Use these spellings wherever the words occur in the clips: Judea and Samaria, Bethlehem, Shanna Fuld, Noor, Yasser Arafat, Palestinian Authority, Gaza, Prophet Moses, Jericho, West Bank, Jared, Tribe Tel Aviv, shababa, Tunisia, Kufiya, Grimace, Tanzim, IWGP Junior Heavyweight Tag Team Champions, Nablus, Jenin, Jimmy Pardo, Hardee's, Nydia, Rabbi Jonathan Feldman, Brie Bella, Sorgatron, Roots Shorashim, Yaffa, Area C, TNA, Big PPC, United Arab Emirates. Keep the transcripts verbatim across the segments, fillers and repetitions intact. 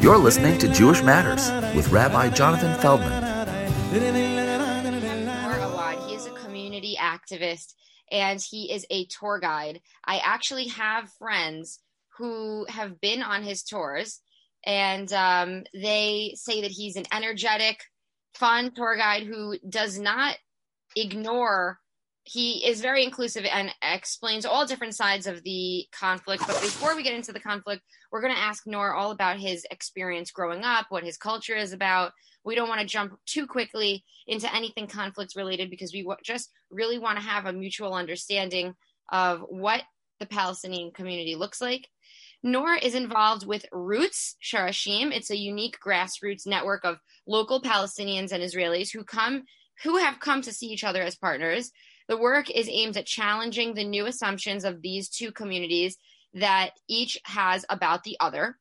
You're listening to Jewish Matters with Rabbi Jonathan Feldman. He is a community activist and he is a tour guide. I actually have friends who have been on his tours, and um, they say that he's an energetic, fun tour guide who does not ignore. He is very inclusive and explains all different sides of the conflict. But before we get into the conflict, we're going to ask Noor all about his experience growing up, what his culture is about. We don't want to jump too quickly into anything conflict related because we just really want to have a mutual understanding of what the Palestinian community looks like. Noor is involved with Roots Shorashim. It's a unique grassroots network of local Palestinians and Israelis who come, who have come to see each other as partners. The work is aimed at challenging the new assumptions of these two communities that each has about the other,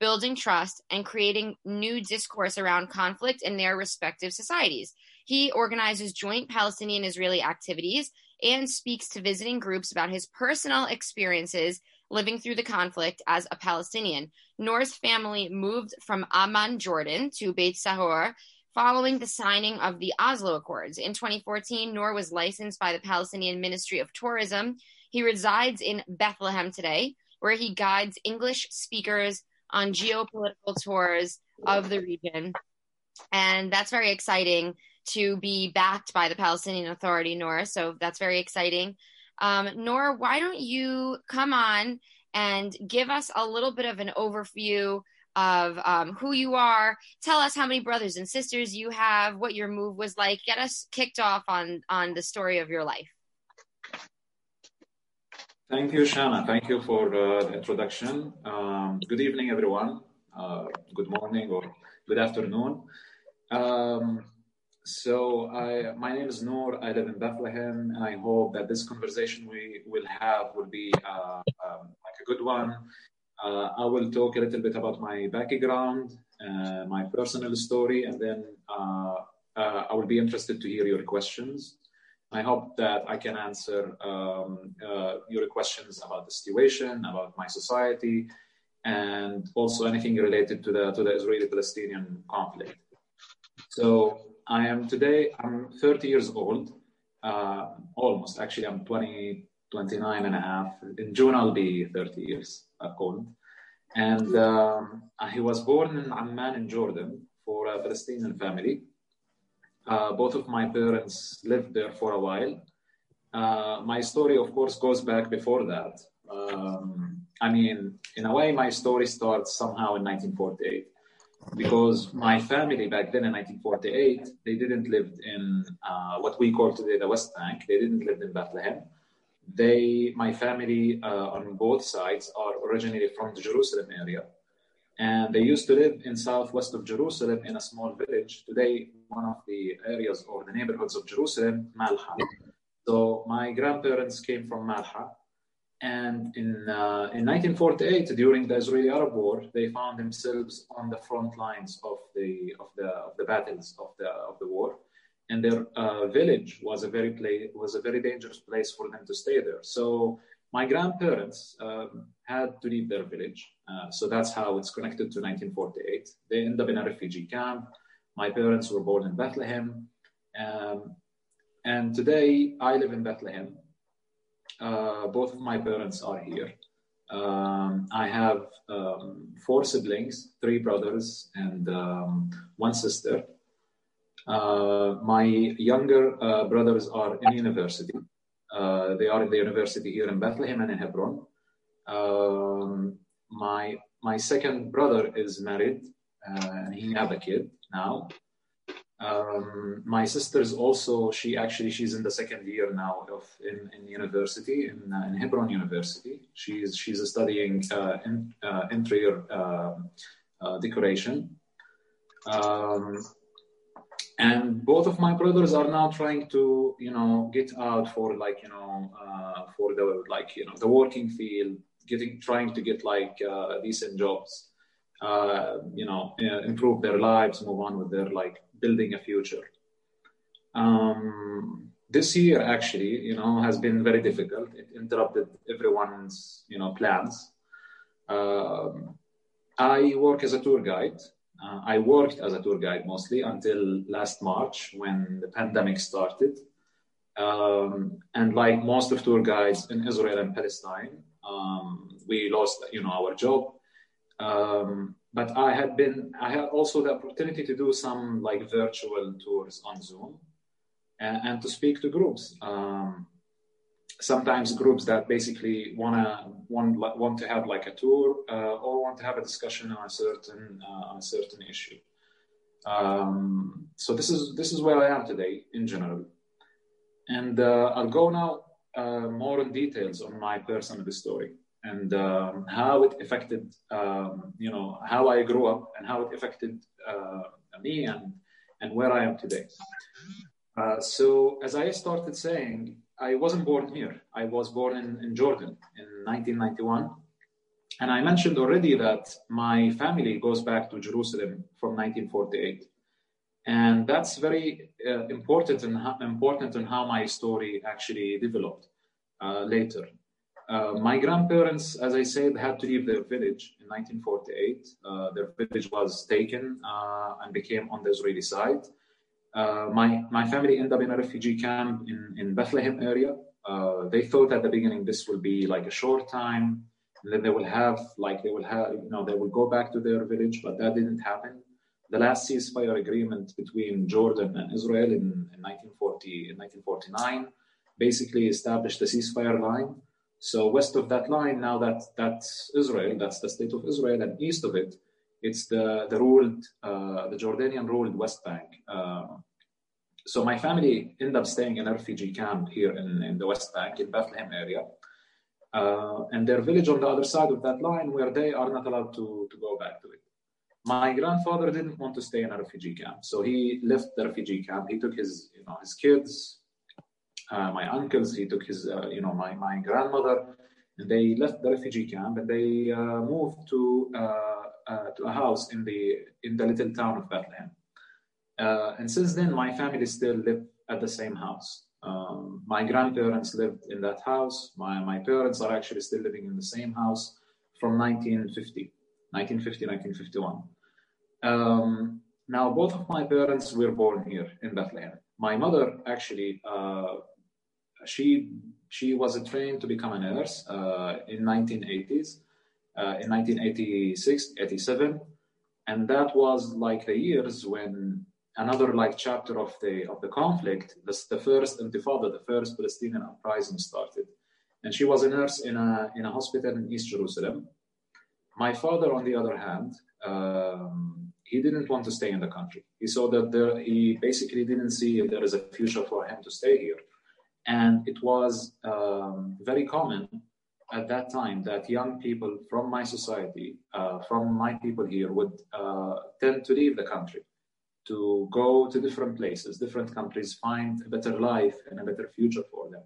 building trust, and creating new discourse around conflict in their respective societies. He organizes joint Palestinian-Israeli activities and speaks to visiting groups about his personal experiences living through the conflict as a Palestinian. Noor's family moved from Amman, Jordan, to Beit Sahour, following the signing of the Oslo Accords. In twenty fourteen, Noor was licensed by the Palestinian Ministry of Tourism. He resides in Bethlehem today, where he guides English speakers on geopolitical tours of the region. And that's very exciting to be backed by the Palestinian Authority, Noor. So that's very exciting. Um, Noor, why don't you come on and give us a little bit of an overview of um, who you are. Tell us how many brothers and sisters you have, what your move was like. Get us kicked off on, on the story of your life. Thank you, Shanna. Thank you for uh, the introduction. Um, good evening, everyone. Uh, good morning or good afternoon. Um, so I, my name is Noor. I live in Bethlehem, and I hope that this conversation we will have will be uh, um, like a good one. Uh, I will talk a little bit about my background, uh, my personal story, and then uh, uh, I will be interested to hear your questions. I hope that I can answer um, uh, your questions about the situation, about my society, and also anything related to the to the Israeli-Palestinian conflict. So I am today, I'm thirty years old, uh, almost. Actually, I'm twenty, twenty-nine and a half. In June, I'll be thirty years old. And um, I was born in Amman in Jordan for a Palestinian family. Uh, both of my parents lived there for a while. Uh, my story, of course, goes back before that. Um, I mean, in a way, my story starts somehow in nineteen forty-eight, because my family back then in nineteen forty-eight, they didn't live in uh, what we call today the West Bank. They didn't live in Bethlehem. They, my family uh, on both sides are originally from the Jerusalem area. And they used to live in southwest of Jerusalem in a small village. Today, one of the areas or the neighborhoods of Jerusalem, Malha. So my grandparents came from Malha. And in, uh, in nineteen forty-eight, during the Israeli-Arab War, they found themselves on the front lines of the, of the, of the battles of the, of the war. And their uh, village was a very play, was a very dangerous place for them to stay there. So my grandparents um, had to leave their village. Uh, so that's how it's connected to nineteen forty-eight. They end up in a refugee camp. My parents were born in Bethlehem. Um, and today I live in Bethlehem. Uh, both of my parents are here. Um, I have um, four siblings, three brothers and um, one sister. Uh, my younger uh, brothers are in university. Uh, they are in the university here in Bethlehem and in Hebron. Um, my my second brother is married, uh, and he has a kid now. Um, my sister's also, she actually, she's in the second year now of in, in university, in, uh, in Hebron University. She's, she's studying uh, in, uh, interior uh, uh, decoration. Um, And both of my brothers are now trying to, you know, get out for like, you know, uh, for the like, you know, the working field, getting, trying to get like uh, decent jobs, uh, you know, improve their lives, move on with their like building a future. Um, this year actually, you know, has been very difficult. It interrupted everyone's, you know, plans. Um, I work as a tour guide. Uh, I worked as a tour guide mostly until last March when the pandemic started. Um, and like most of tour guides in Israel and Palestine, um, we lost, you know, our job. Um, but I had been, I had also the opportunity to do some like virtual tours on Zoom and, and to speak to groups. Um, sometimes groups that basically wanna, want, want to have like a tour uh, or want to have a discussion on a certain, uh, on a certain issue. Um, so this is, this is where I am today in general. And uh, I'll go now uh, more in details on my personal story and um, how it affected, um, you know, how I grew up and how it affected uh, me and, and where I am today. Uh, so as I started saying, I wasn't born here. I was born in, in Jordan in nineteen ninety-one. And I mentioned already that my family goes back to Jerusalem from nineteen forty-eight. And that's very uh, important and how, important in how my story actually developed uh, later. Uh, my grandparents, as I said, had to leave their village in nineteen forty-eight. Uh, their village was taken uh, and became on the Israeli side. Uh, my, my family ended up in a refugee camp in, in Bethlehem area. Uh, they thought at the beginning this will be like a short time, and then they will have like they will have you know they will go back to their village, but that didn't happen. The last ceasefire agreement between Jordan and Israel in, in nineteen forty, in nineteen forty-nine basically established the ceasefire line. So west of that line, now that that's Israel, that's the state of Israel, and east of it, it's the, the ruled, uh, the Jordanian ruled West Bank. Uh, so my family ended up staying in a refugee camp here in, in the West Bank, in Bethlehem area. Uh, and their village on the other side of that line where they are not allowed to, to go back to it. My grandfather didn't want to stay in a refugee camp, so he left the refugee camp. He took his, you know, his kids, uh, my uncles. He took his, uh, you know, my my grandmother, and they left the refugee camp and they uh, moved to uh, uh, to a house in the in the little town of Bethlehem. Uh, and since then, my family still lived at the same house. Um, my grandparents lived in that house. My my parents are actually still living in the same house from nineteen fifty, nineteen fifty, nineteen fifty-one. Um, now, both of my parents were born here in Bethlehem. My mother, actually, uh, she she was trained to become a nurse uh, in nineteen eighties, uh, in nineteen eighty-six, eighty-seven, and that was like the years when another like chapter of the of the conflict, the, the first Intifada, the first Palestinian uprising started, and she was a nurse in a in a hospital in East Jerusalem. My father, on the other hand, um, he didn't want to stay in the country. He saw that there, he basically didn't see if there is a future for him to stay here. And it was um, very common at that time that young people from my society, uh, from my people here, would uh, tend to leave the country, to go to different places, different countries, find a better life and a better future for them.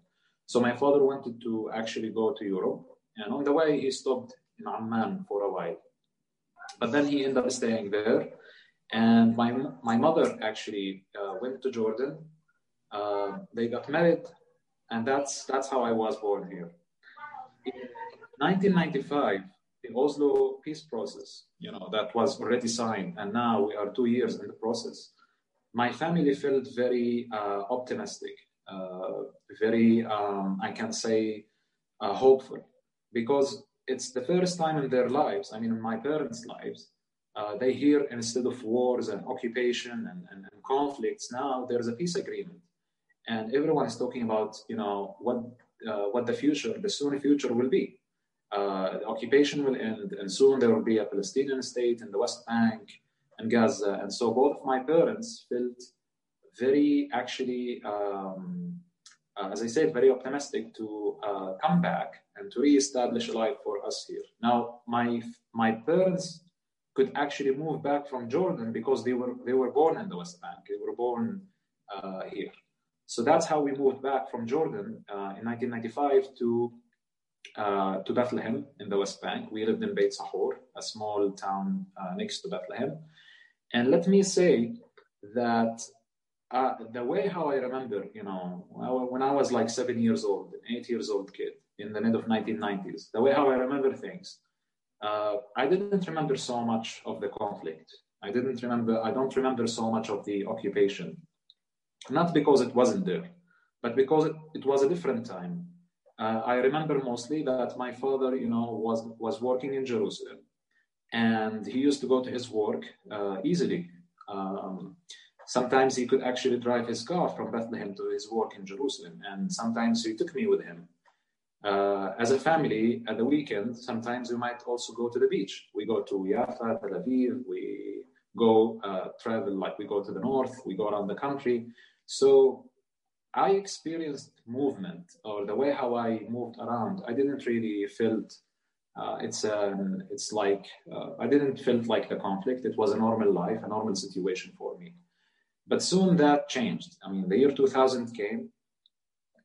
So my father wanted to actually go to Europe. And on the way, he stopped in Amman for a while. But then he ended up staying there. And my my mother actually uh, went to Jordan. Uh, they got married. And that's that's how I was born here. In nineteen ninety-five, the Oslo peace process, you know, that was already signed. And now we are two years in the process. My family felt very uh, optimistic, uh, very, um, I can say, uh, hopeful. Because it's the first time in their lives, I mean, in my parents' lives, uh, they hear instead of wars and occupation and, and, and conflicts, now there's a peace agreement. And everyone is talking about, you know, what uh, what the future, the soon future will be. Uh, the occupation will end, and soon there will be a Palestinian state in the West Bank and Gaza. And so both of my parents felt very, actually, um, uh, as I said, very optimistic to uh, come back and to reestablish a life for us here. Now, my my parents could actually move back from Jordan because they were they were born in the West Bank. They were born uh, here. So that's how we moved back from Jordan uh, in nineteen ninety-five to uh, to Bethlehem in the West Bank. We lived in Beit Sahour, a small town uh, next to Bethlehem. And let me say that uh, the way how I remember, you know, when I was like seven years old, an eight years old kid, in the mid of nineteen nineties, the way how I remember things uh, I didn't remember so much of the conflict. I didn't remember, I don't remember so much of the occupation. Not because it wasn't there, but because it, it was a different time. Uh, I remember mostly that my father, you know, was, was working in Jerusalem, and he used to go to his work uh, easily. Um, sometimes he could actually drive his car from Bethlehem to his work in Jerusalem, and sometimes he took me with him. Uh, as a family, at the weekend, sometimes we might also go to the beach. We go to Yaffa, Tel Aviv, we go uh, travel, like we go to the north, we go around the country. So I experienced movement, or the way how I moved around. I didn't really felt uh, it's um, it's like uh, I didn't felt like the conflict. It was a normal life, a normal situation for me. But soon that changed. I mean, the year two thousand came.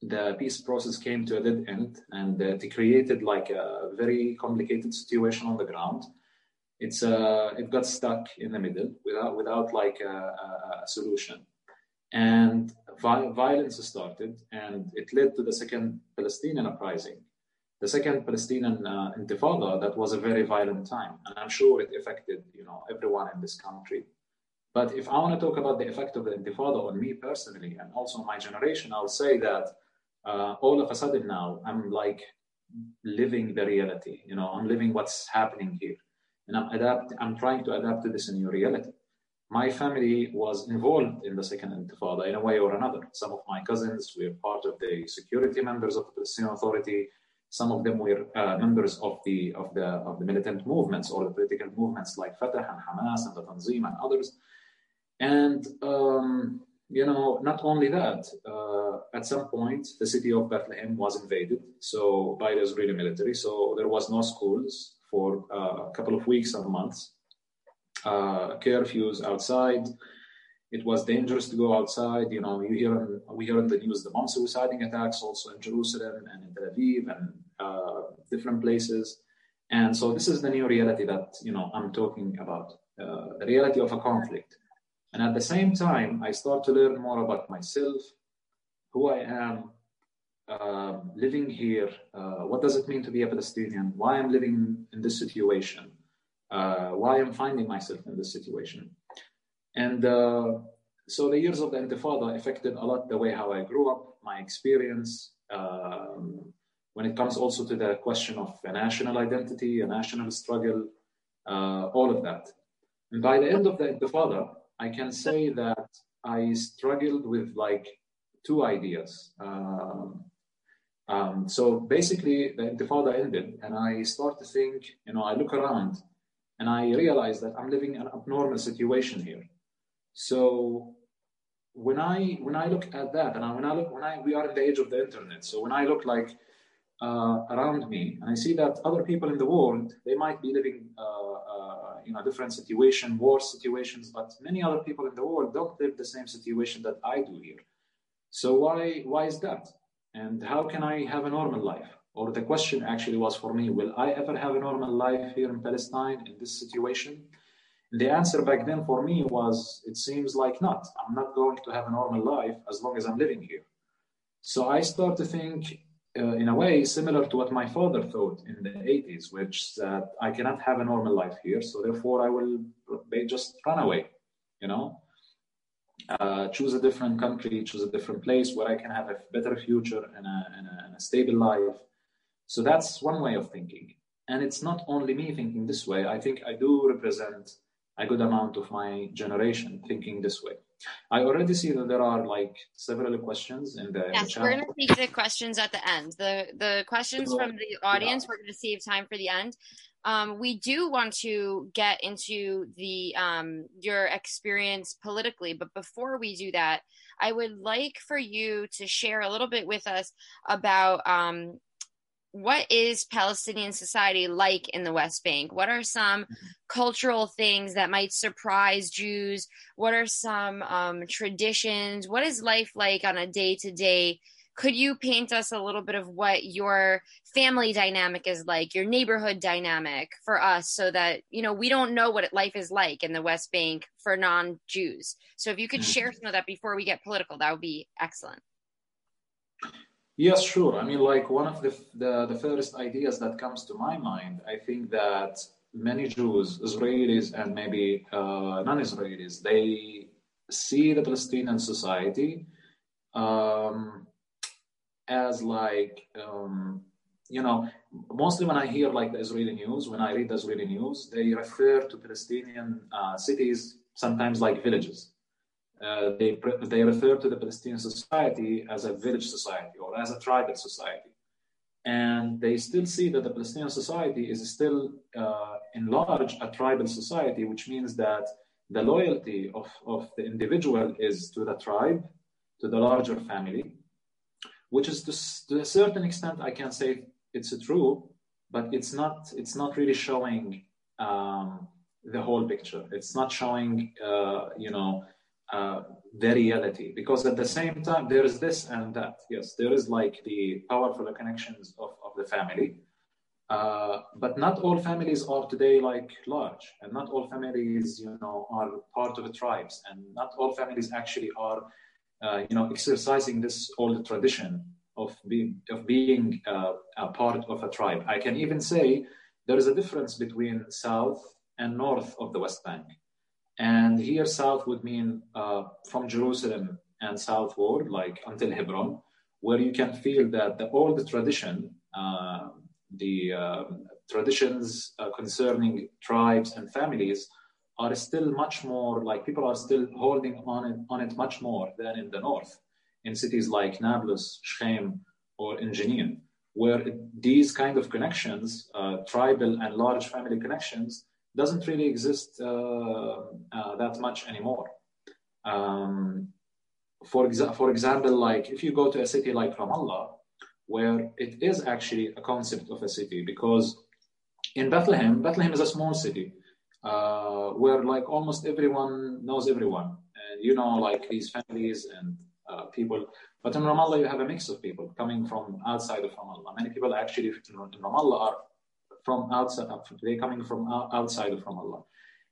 The peace process came to a dead end, and it created like a very complicated situation on the ground. It's uh, it got stuck in the middle without without like a, a solution. And violence started, and it led to the Second Palestinian Uprising, the Second Palestinian uh, Intifada. That was a very violent time, and I'm sure it affected, you know, everyone in this country. But if I want to talk about the effect of the Intifada on me personally, and also my generation, I would say that uh, all of a sudden now I'm like living the reality. You know, I'm living what's happening here, and I'm adapt. I'm trying to adapt to this new reality. My family was involved in the Second Intifada in a way or another. Some of my cousins were part of the security members of the Palestinian Authority. Some of them were uh, members of the of the of the militant movements or the political movements like Fatah and Hamas and the Tanzim and others. And um, you know, not only that, uh, at some point the city of Bethlehem was invaded, so by the Israeli military. So there was no schools for uh, a couple of weeks and months. Uh, curfews outside. It was dangerous to go outside. You know, you hear we hear on the news the bomb suiciding attacks also in Jerusalem and in Tel Aviv and uh, different places. And so this is the new reality that, you know, I'm talking about, uh, the reality of a conflict. And at the same time, I start to learn more about myself, who I am, uh, living here. Uh, what does it mean to be a Palestinian? Why I'm living in this situation? Uh, why I'm finding myself in this situation. And uh, so the years of the Intifada affected a lot the way how I grew up, my experience. Um, when it comes also to the question of a national identity, a national struggle, uh, all of that. And by the end of the Intifada, I can say that I struggled with like two ideas. Um, um, so basically the Intifada ended, and I start to think, you know, I look around, and I realized that I'm living an abnormal situation here. So when I when I look at that, and I, when I look when I we are in the age of the internet. So when I look like uh, around me, and I see that other people in the world, they might be living uh, uh, you know, different situation, worse situations, but many other people in the world don't live the same situation that I do here. So why why is that? And how can I have a normal life? Or the question actually was for me, will I ever have a normal life here in Palestine in this situation? The answer back then for me was, it seems like not. I'm not going to have a normal life as long as I'm living here. So I start to think uh, in a way similar to what my father thought in the eighties, which that uh, I cannot have a normal life here. So therefore I will just run away, you know, uh, choose a different country, choose a different place where I can have a better future and a, and a, and a stable life. So that's one way of thinking. And it's not only me thinking this way. I think I do represent a good amount of my generation thinking this way. I already see that there are like several questions in the yes, chat. We're going to take the questions at the end. The the questions so, from the audience, yeah. We're going to save time for the end. Um, we do want to get into the um, your experience politically, but before we do that, I would like for you to share a little bit with us about um, what is Palestinian society like in the West Bank? What are some cultural things that might surprise Jews? What are some um, traditions? What is life like on a day-to-day? Could you paint us a little bit of what your family dynamic is like, your neighborhood dynamic for us, so that, you know, we don't know what life is like in the West Bank for non-Jews. So if you could share some of that before we get political, that would be excellent. Yes, sure. I mean, like one of the, the, the first ideas that comes to my mind, I think that many Jews, Israelis, and maybe uh, non-Israelis, they see the Palestinian society um, as like, um, you know, mostly when I hear like the Israeli news, when I read the Israeli news, they refer to Palestinian uh, cities, sometimes like villages. Uh, they they refer to the Palestinian society as a village society or as a tribal society, and they still see that the Palestinian society is still uh, in large a tribal society, which means that the loyalty of, of the individual is to the tribe, to the larger family, which is to, to a certain extent I can say it's true, but it's not it's not really showing um, the whole picture. It's not showing uh, you know. Uh, the reality, because at the same time there is this and that. Yes, there is like the powerful connections of, of the family, uh, but not all families are today like large, and not all families, you know, are part of the tribes, and not all families actually are, uh, you know, exercising this old tradition of being of being uh, a part of a tribe. I can even say there is a difference between south and north of the West Bank. And here, south would mean uh, from Jerusalem and southward, like until Hebron, where you can feel that the old tradition, uh, the uh, traditions uh, concerning tribes and families are still much more, like people are still holding on it, on it much more than in the north, in cities like Nablus, Shkheim, or Jenin, where it, these kind of connections, uh, tribal and large family connections, doesn't really exist uh, uh, that much anymore. Um, for, exa- for example, like if you go to a city like Ramallah, where it is actually a concept of a city, because in Bethlehem, Bethlehem is a small city uh, where like almost everyone knows everyone. And you know, like these families and uh, people, but in Ramallah, you have a mix of people coming from outside of Ramallah. Many people actually in Ramallah are from outside, they're coming from outside of Ramallah.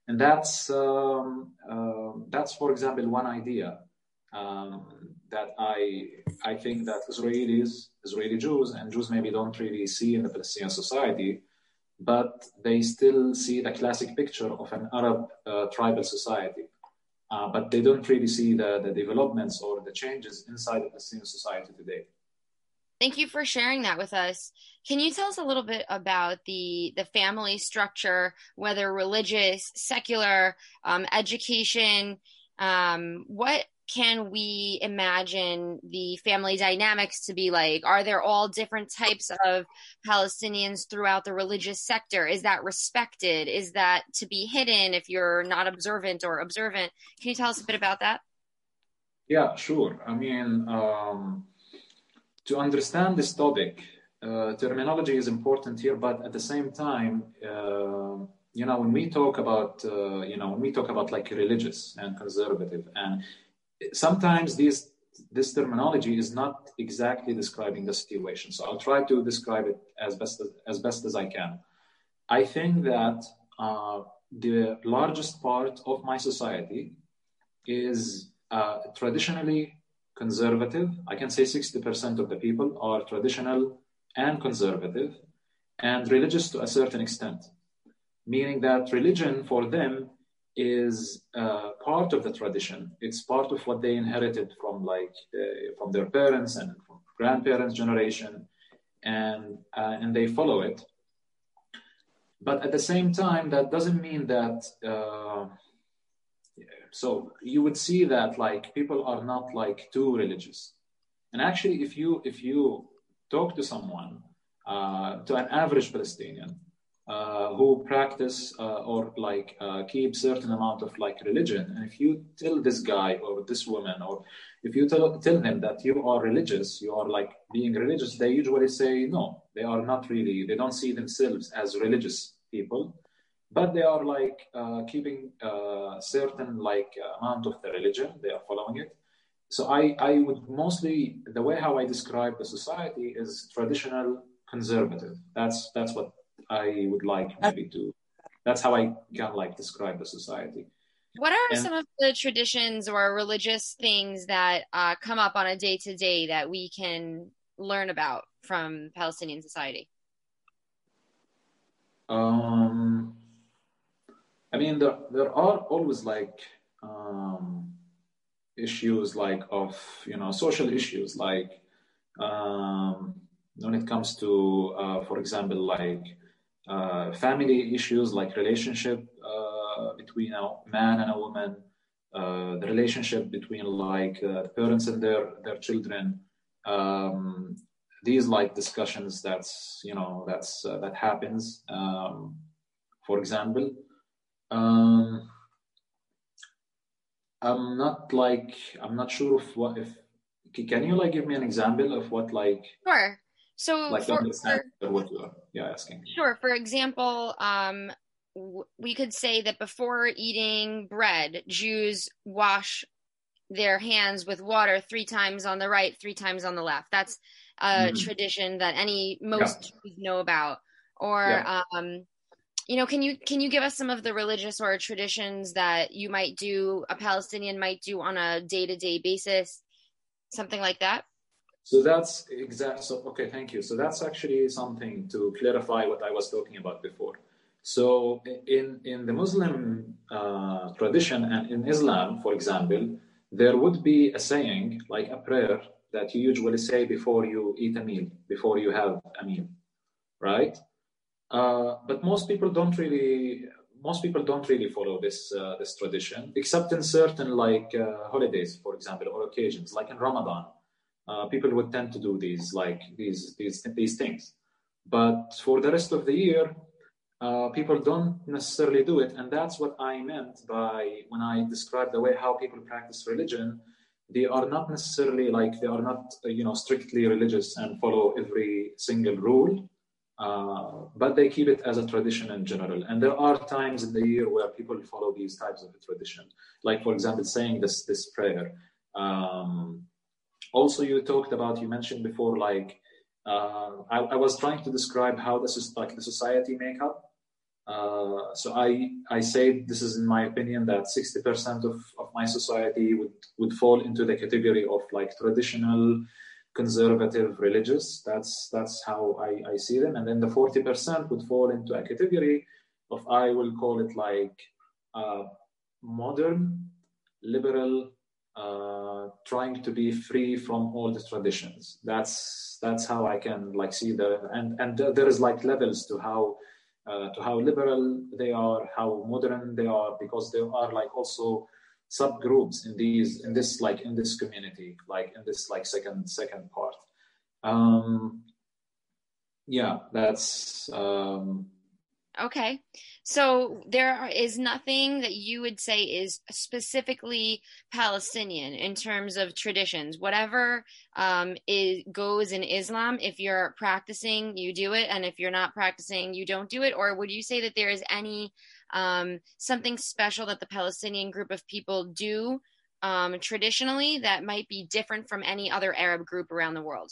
And that's, um, uh, that's for example, one idea um, that I I think that Israelis, Israeli Jews, and Jews maybe don't really see in the Palestinian society, but they still see the classic picture of an Arab uh, tribal society. Uh, but they don't really see the, the developments or the changes inside the Palestinian society today. Thank you for sharing that with us. Can you tell us a little bit about the, the family structure, whether religious, secular, um, education? Um, what can we imagine the family dynamics to be like? Are there all different types of Palestinians throughout the religious sector? Is that respected? Is that to be hidden if you're not observant or observant? Can you tell us a bit about that? Yeah, sure. I mean... Um... To understand this topic, uh, terminology is important here, but at the same time, uh, you know, when we talk about, uh, you know, when we talk about like religious and conservative, and sometimes these, this terminology is not exactly describing the situation. So I'll try to describe it as best as, as, best as I can. I think that uh, the largest part of my society is uh, traditionally conservative. I can say sixty percent of the people are traditional and conservative and religious to a certain extent, meaning that religion for them is uh, part of the tradition. It's part of what they inherited from like uh, from their parents and from grandparents' generation, and uh, and they follow it. But at the same time, that doesn't mean that uh, So you would see that like people are not like too religious. And actually, if you if you talk to someone, uh, to an average Palestinian uh, who practice uh, or like uh, keep certain amount of like religion, and if you tell this guy or this woman, or if you tell, tell them that you are religious, you are like being religious, they usually say no, they are not really, they don't see themselves as religious people. But they are like uh, keeping a uh, certain like amount of the religion, they are following it. So I, I would mostly, the way how I describe the society is traditional conservative. That's that's what I would like maybe to, that's how I can like describe the society. What are and, some of the traditions or religious things that uh, come up on a day to day that we can learn about from Palestinian society? Um, I mean, there, there are always like um, issues like of, you know, social issues, like um, when it comes to, uh, for example, like uh, family issues, like relationship uh, between a man and a woman, uh, the relationship between like uh, parents and their, their children. Um, these like discussions that's, you know, that's, uh, that happens, um, for example, um, I'm not like, I'm not sure if what, if, can you like give me an example of what like, sure. So like for, understand for, what you're yeah, asking. Sure. For example, um, w- we could say that before eating bread, Jews wash their hands with water three times on the right, three times on the left. That's a mm-hmm. tradition that any most yeah. Jews know about. Or, yeah. um, you know, can you can you give us some of the religious or traditions that you might do, a Palestinian might do on a day-to-day basis, something like that? So that's exact. So okay, thank you. So that's actually something to clarify what I was talking about before. So in in the Muslim uh, tradition and in Islam, for example, there would be a saying, like a prayer, that you usually say before you eat a meal, before you have a meal, right? Uh, but most people don't really, most people don't really follow this uh, this tradition, except in certain like uh, holidays, for example, or occasions, like in Ramadan. Uh, people would tend to do these like these these these things, but for the rest of the year, Uh, people don't necessarily do it. And that's what I meant by when I described the way how people practice religion. They are not necessarily like, they are not, you know, strictly religious and follow every single rule, uh, but they keep it as a tradition in general. And there are times in the year where people follow these types of tradition, like, for example, saying this, this prayer. Um, also, you talked about, you mentioned before, like, uh, I, I was trying to describe how this is like the society makeup. Uh, so I, I say, this is in my opinion, that sixty percent of, of my society would, would fall into the category of like traditional, conservative, religious. That's, that's how I, I see them. And then the forty percent would fall into a category of, I will call it like, uh, modern, liberal, uh, trying to be free from all the traditions. That's, that's how I can like see the, and, and th- there is like levels to how, Uh, to how liberal they are, how modern they are, because there are like also subgroups in these, in this like in this community, like in this like second second part. Um, yeah, that's um, okay. So there is nothing that you would say is specifically Palestinian in terms of traditions. Whatever um, is, goes in Islam, if you're practicing, you do it. And if you're not practicing, you don't do it. Or would you say that there is any um, something special that the Palestinian group of people do um, traditionally that might be different from any other Arab group around the world?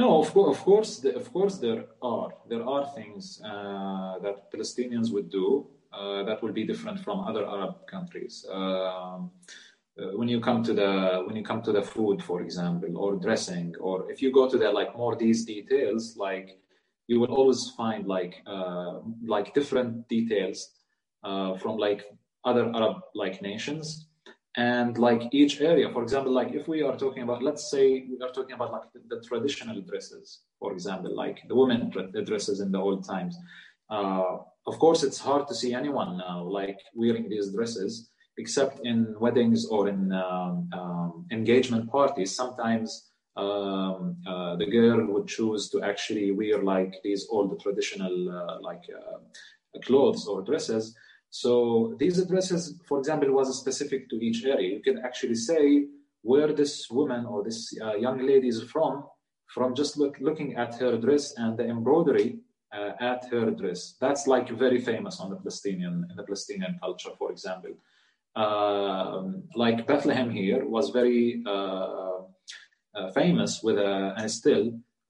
No, of, co- of course, the, of course, there are there are things uh, that Palestinians would do uh, that will be different from other Arab countries. Um, uh, when you come to the when you come to the food, for example, or dressing, or if you go to the like more these details, like you will always find like uh, like different details uh, from like other Arab like nations. And like each area, for example, like if we are talking about, let's say we are talking about like the, the traditional dresses, for example, like the women dresses in the old times. Uh, of course, it's hard to see anyone now like wearing these dresses, except in weddings or in um, um, engagement parties. Sometimes um, uh, the girl would choose to actually wear like these old traditional uh, like uh, clothes or dresses. So these dresses, for example, was specific to each area. You can actually say where this woman or this uh, young lady is from, from just look, looking at her dress and the embroidery uh, at her dress. That's like very famous on the Palestinian, in the Palestinian culture, for example. Um, like Bethlehem here was very uh, uh, famous with a, and still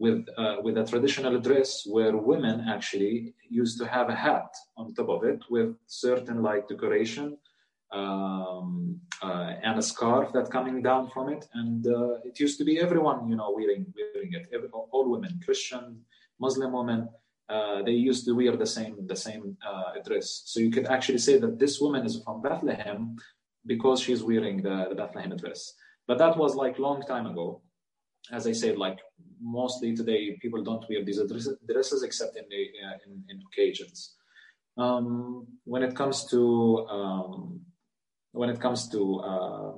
with uh, with a traditional dress where women actually used to have a hat on top of it with certain like decoration um, uh, and a scarf that's coming down from it. And uh, it used to be everyone, you know, wearing, wearing it. Every, all women, Christian, Muslim women, uh, they used to wear the same, the same uh, dress. So you could actually say that this woman is from Bethlehem because she's wearing the, the Bethlehem dress. But that was like long time ago. As I said, like mostly today, people don't wear these dresses except in the, uh, in, in occasions. Um, when it comes to um, when it comes to uh,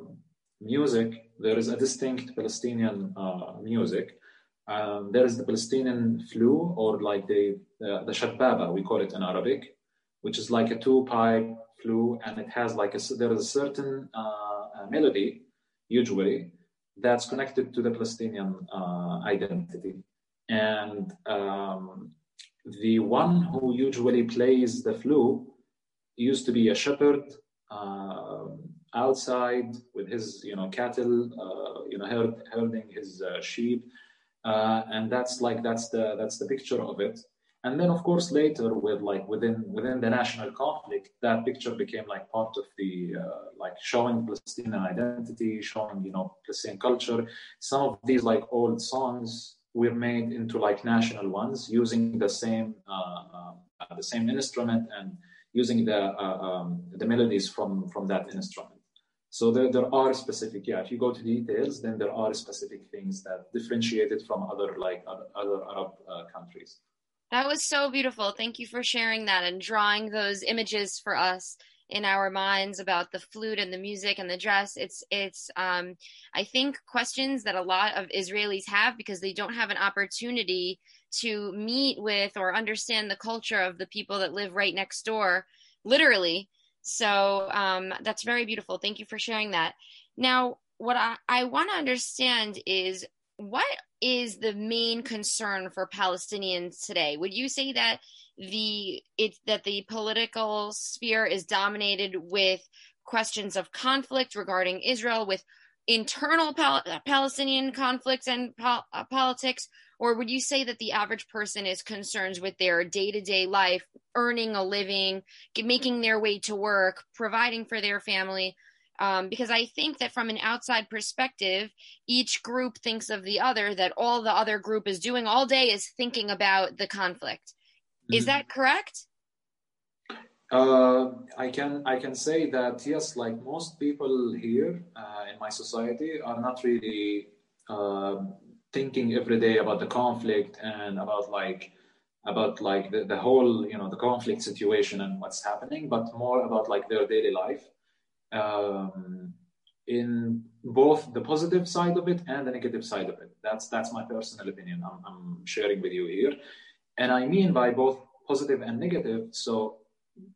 music, there is a distinct Palestinian uh, music. Um, there is the Palestinian flute, or like the uh, the shababa, we call it in Arabic, which is like a two-pipe flute, and it has like a there is a certain uh, melody usually that's connected to the Palestinian uh, identity. And um, the one who usually plays the flute used to be a shepherd uh, outside with his, you know, cattle, uh, you know, herd, herding his uh, sheep. Uh, and that's like, that's the, that's the picture of it. And then of course later with like within within the national conflict, that picture became like part of the uh, like showing Palestinian identity, showing, you know, Palestinian culture. Some of these like old songs were made into like national ones using the same uh, uh, the same instrument and using the uh, um, the melodies from from that instrument. So there, there are specific, yeah, if you go to details, then there are specific things that differentiate it from other like other, other Arab uh, countries. That was so beautiful. Thank you for sharing that and drawing those images for us in our minds about the flute and the music and the dress. It's, it's um, I think, questions that a lot of Israelis have because they don't have an opportunity to meet with or understand the culture of the people that live right next door, literally. So um, that's very beautiful. Thank you for sharing that. Now, what I, I want to understand is, what is the main concern for Palestinians today? Would you say that the it's that the political sphere is dominated with questions of conflict regarding Israel, with internal Pal- Palestinian conflicts and pol- uh, politics, or would you say that the average person is concerned with their day-to-day life, earning a living, making their way to work, providing for their family? Um, because I think that from an outside perspective, each group thinks of the other, that all the other group is doing all day is thinking about the conflict. Is that correct? Uh, I can I can say that, yes, like most people here uh, in my society are not really uh, thinking every day about the conflict and about like about like the, the whole, you know, the conflict situation and what's happening, but more about like their daily life. Um, in both the positive side of it and the negative side of it. That's that's my personal opinion I'm, I'm sharing with you here. And I mean by both positive and negative. So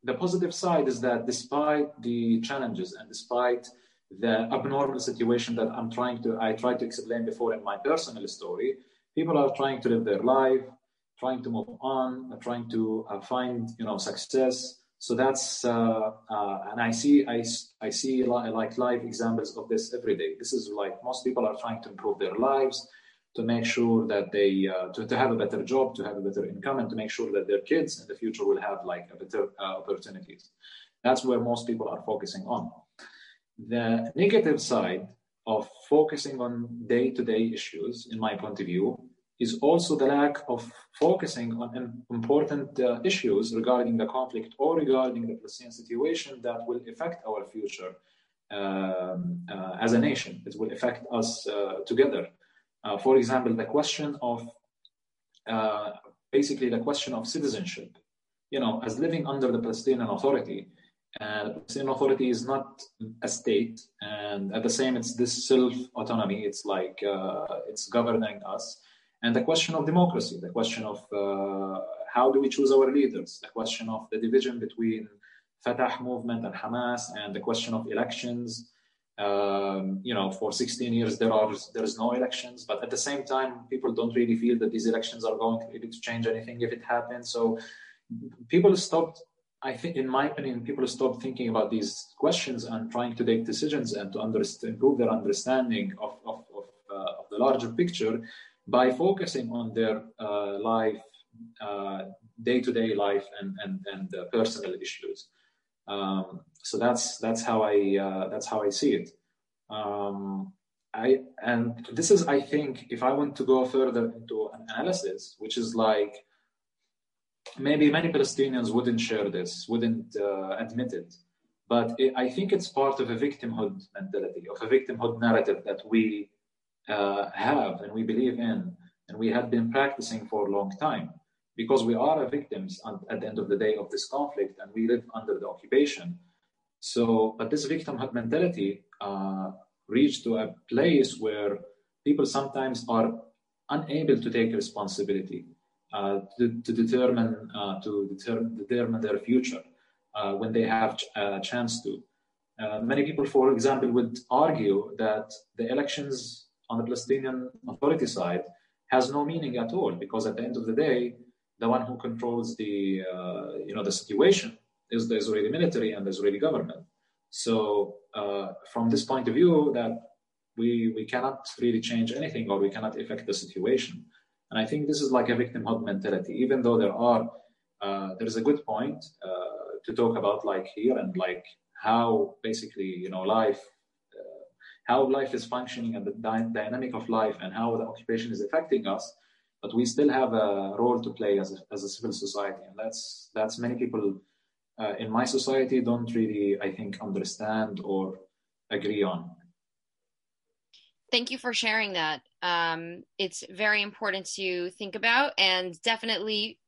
the positive side is that despite the challenges and despite the abnormal situation that I'm trying to, I tried to explain before in my personal story, people are trying to live their life, trying to move on, trying to uh, find, you know, success. So that's, uh, uh, and I see, I, I see like live examples of this every day. This is like most people are trying to improve their lives, to make sure that they, uh, to, to have a better job, to have a better income, and to make sure that their kids in the future will have like a better uh, opportunities. That's where most people are focusing on. The negative side of focusing on day-to-day issues, in my point of view, is also the lack of focusing on important uh, issues regarding the conflict or regarding the Palestinian situation that will affect our future um, uh, as a nation. It will affect us uh, together. Uh, for example, the question of, uh, basically the question of citizenship. You know, as living under the Palestinian Authority, and the Palestinian Authority is not a state, and at the same, it's this self-autonomy, it's like, uh, it's governing us. And the question of democracy, the question of uh, how do we choose our leaders, the question of the division between Fatah movement and Hamas, and the question of elections. Um, you know, for sixteen years, there are there is no elections, but at the same time, people don't really feel that these elections are going to, to change anything if it happens. So people stopped, I think, in my opinion, people stopped thinking about these questions and trying to take decisions and to, under, to improve their understanding of, of, of, uh, of the larger picture, by focusing on their uh, life, uh, day-to-day life and, and, and uh, personal issues. Um, so that's that's how I uh, that's how I see it. Um, I and this is, I think, if I want to go further into an analysis, which is like maybe many Palestinians wouldn't share this, wouldn't uh, admit it, but it, I think it's part of a victimhood mentality, of a victimhood narrative that we uh, have and we believe in, and we have been practicing for a long time, because we are victims at the end of the day of this conflict, and we live under the occupation. So, but this victimhood mentality uh, reached to a place where people sometimes are unable to take responsibility uh, to, to determine uh, to determine, determine their future uh, when they have a chance to. Uh, many people, for example, would argue that the elections on the Palestinian Authority side has no meaning at all, because at the end of the day, the one who controls the uh, you know the situation is the Israeli military and the Israeli government. So uh, from this point of view, that we we cannot really change anything, or we cannot affect the situation. And I think this is like a victimhood mentality. Even though there are uh, there is a good point uh, to talk about, like here, and like how basically you know life uh, how life is functioning, and the dy- dynamic of life, and how the occupation is affecting us. But we still have a role to play as a, as a civil society, and that's that's many people uh, in my society don't really, I think, understand or agree on. Thank you for sharing that. Um, it's very important to think about, and definitely,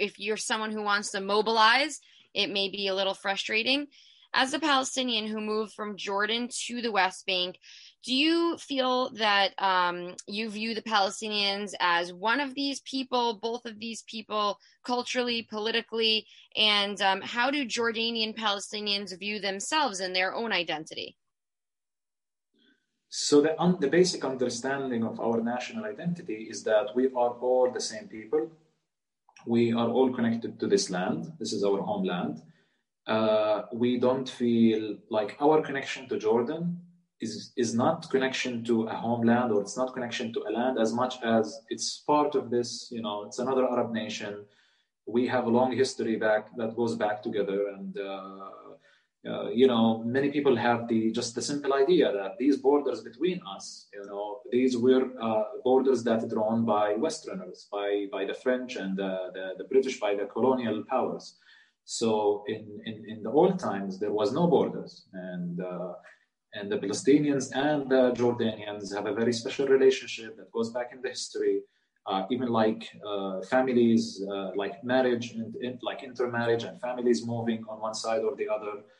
if you're someone who wants to mobilize, it may be a little frustrating. As a Palestinian who moved from Jordan to the West Bank, do you feel that um, you view the Palestinians as one of these people, both of these people, culturally, politically, and um, how do Jordanian Palestinians view themselves and their own identity? So the, um, the basic understanding of our national identity is that we are all the same people. We are all connected to this land. This is our homeland. Uh, we don't feel like our connection to Jordan is is not connection to a homeland, or it's not connection to a land, as much as it's part of this, you know, it's another Arab nation. We have a long history back that goes back together. And, uh, uh, you know, many people have the just the simple idea that these borders between us, you know, these were uh, borders that are drawn by Westerners, by, by the French and the, the, the British, by the colonial powers. So in, in, in the old times, there was no borders. And uh, and the Palestinians and the Jordanians have a very special relationship that goes back in the history, uh, even like uh, families, uh, like marriage, and, and like intermarriage and families moving on one side or the other.